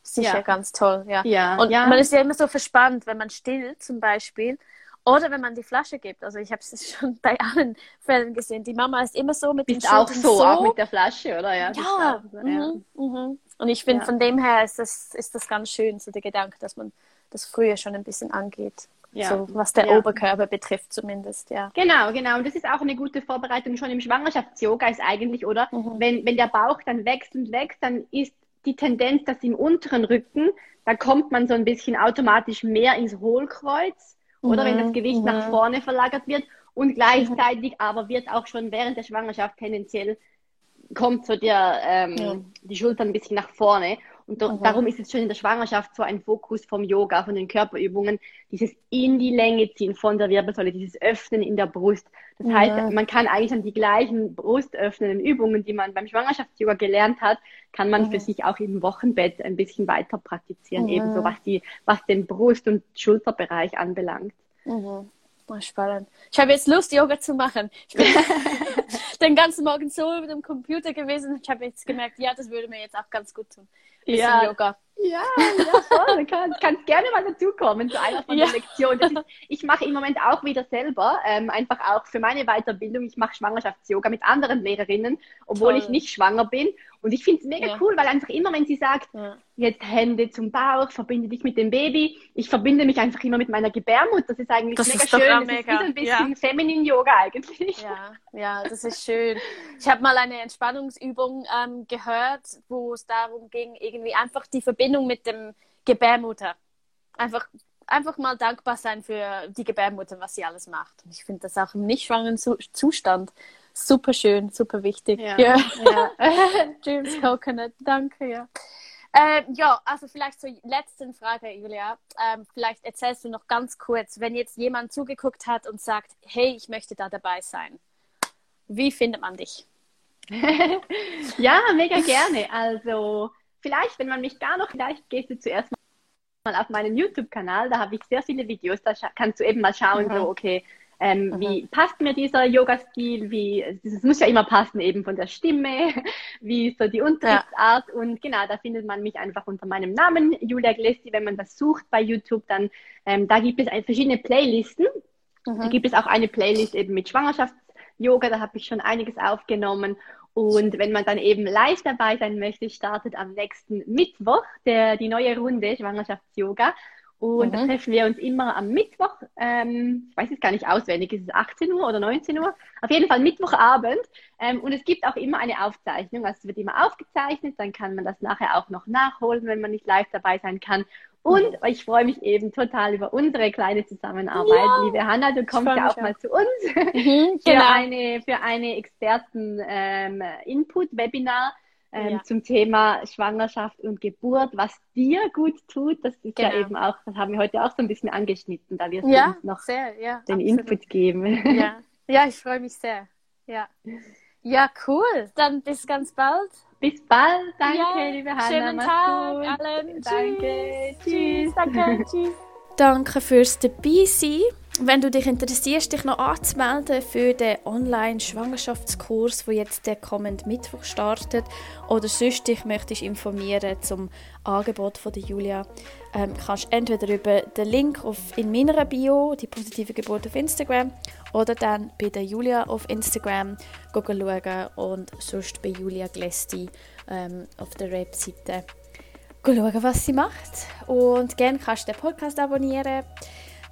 sicher ja. ganz toll. Ja. Ja, und ja. man ist ja immer so verspannt, wenn man stillt zum Beispiel oder wenn man die Flasche gibt. Also ich habe es schon bei allen Fällen gesehen. Die Mama ist immer so mit dem Stillen. Auch so, so, auch mit der Flasche, oder? Ja. ja. ja. Mhm, mhm. Und ich finde, ja. von dem her ist das, ist das ganz schön, so der Gedanke, dass man das früher schon ein bisschen angeht. Ja. So, was der ja. Oberkörper betrifft zumindest, ja. Genau, genau. Und das ist auch eine gute Vorbereitung schon im Schwangerschafts-Yoga ist eigentlich, oder? Mhm. Wenn, wenn der Bauch dann wächst und wächst, dann ist die Tendenz, dass im unteren Rücken, da kommt man so ein bisschen automatisch mehr ins Hohlkreuz, mhm. oder wenn das Gewicht mhm. nach vorne verlagert wird. Und gleichzeitig mhm. aber wird auch schon während der Schwangerschaft tendenziell, kommt so der, ähm, ja. die Schultern ein bisschen nach vorne. Und da, mhm. darum ist es schon in der Schwangerschaft so ein Fokus vom Yoga, von den Körperübungen, dieses in die Länge ziehen von der Wirbelsäule, dieses Öffnen in der Brust. Das mhm. heißt, man kann eigentlich dann die gleichen brustöffnenden Übungen, die man beim Schwangerschafts-Yoga gelernt hat, kann man mhm. für sich auch im Wochenbett ein bisschen weiter praktizieren, mhm. ebenso was, die, was den Brust- und Schulterbereich anbelangt. Mhm. Oh, spannend. Ich habe jetzt Lust, Yoga zu machen. Ich bin den ganzen Morgen so über dem Computer gewesen. Ich habe jetzt gemerkt, ja, das würde mir jetzt auch ganz gut tun. Ja. Yoga. Ja, ja, voll. Du kannst, kannst gerne mal dazukommen zu einer von ja. den Lektionen. Ist, ich mache im Moment auch wieder selber, ähm, einfach auch für meine Weiterbildung. Ich mache Schwangerschafts-Yoga mit anderen Lehrerinnen, obwohl Toll. ich nicht schwanger bin. Und ich finde es mega ja. cool, weil einfach immer, wenn sie sagt, ja. jetzt Hände zum Bauch, verbinde dich mit dem Baby. Ich verbinde mich einfach immer mit meiner Gebärmutter. Das ist eigentlich das mega ist schön. Das mega. ist wie so ein bisschen ja. Feminine Yoga eigentlich. Ja, ja, das ist schön. Ich habe mal eine Entspannungsübung ähm, gehört, wo es darum ging, irgendwie einfach die Verbindung mit dem Gebärmutter. Einfach, einfach mal dankbar sein für die Gebärmutter, was sie alles macht. Und ich finde das auch im nicht schwangeren Zustand super schön, super wichtig. Ja. Ja. Ja. James Coconut, danke, ja. Ähm, ja, also vielleicht zur letzten Frage, Julia. Ähm, vielleicht erzählst du noch ganz kurz, wenn jetzt jemand zugeguckt hat und sagt, hey, ich möchte da dabei sein. Wie findet man dich? Ja, mega gerne. Also vielleicht, wenn man mich da noch, vielleicht gehst du zuerst mal auf meinen YouTube-Kanal, da habe ich sehr viele Videos, da kannst du eben mal schauen, mhm. so, okay, Ähm, wie passt mir dieser Yoga-Stil? Wie, es muss ja immer passen, eben von der Stimme, wie so die Unterrichtsart. Ja. Und genau, da findet man mich einfach unter meinem Namen, Julia Gläsli. Wenn man das sucht bei YouTube, dann ähm, da gibt es verschiedene Playlisten. Mhm. Da gibt es auch eine Playlist eben mit Schwangerschafts-Yoga, da habe ich schon einiges aufgenommen. Und wenn man dann eben live dabei sein möchte, startet am nächsten Mittwoch der, die neue Runde Schwangerschafts-Yoga. Und mhm. da treffen wir uns immer am Mittwoch, ähm, ich weiß es gar nicht auswendig, ist es achtzehn Uhr oder neunzehn Uhr? Auf jeden Fall Mittwochabend. Ähm, und es gibt auch immer eine Aufzeichnung, also es wird immer aufgezeichnet, dann kann man das nachher auch noch nachholen, wenn man nicht live dabei sein kann. Und ich freue mich eben total über unsere kleine Zusammenarbeit. Ja, liebe Hannah, du kommst ja auch, auch mal zu uns mhm, für, genau. eine, für eine Experten-Input-Webinar ähm, ähm, ja. zum Thema Schwangerschaft und Geburt, was dir gut tut. Das ist genau. ja eben auch, das haben wir heute auch so ein bisschen angeschnitten, da wirst ja, du uns noch sehr, ja, den absolut. Input geben. Ja. ja, ich freue mich sehr. Ja. ja, cool. Dann bis ganz bald. Bis bald, danke, ja, liebe Hannah. Schönen Tag allen. Danke, tschüss. Tschüss, danke, tschüss. Danke fürs Dabeisein. Wenn du dich interessierst, dich noch anzumelden für den Online-Schwangerschaftskurs, der jetzt den kommenden Mittwoch startet, oder sonst dich möchtest informieren zum Angebot von der Julia, ähm, kannst entweder über den Link auf in meiner Bio, die positive Geburt auf Instagram, oder dann bei der Julia auf Instagram schauen und sonst bei Julia Gläsli ähm, auf der Webseite schauen, was sie macht. Und gerne kannst du den Podcast abonnieren.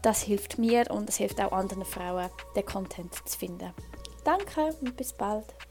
Das hilft mir und es hilft auch anderen Frauen, den Content zu finden. Danke und bis bald.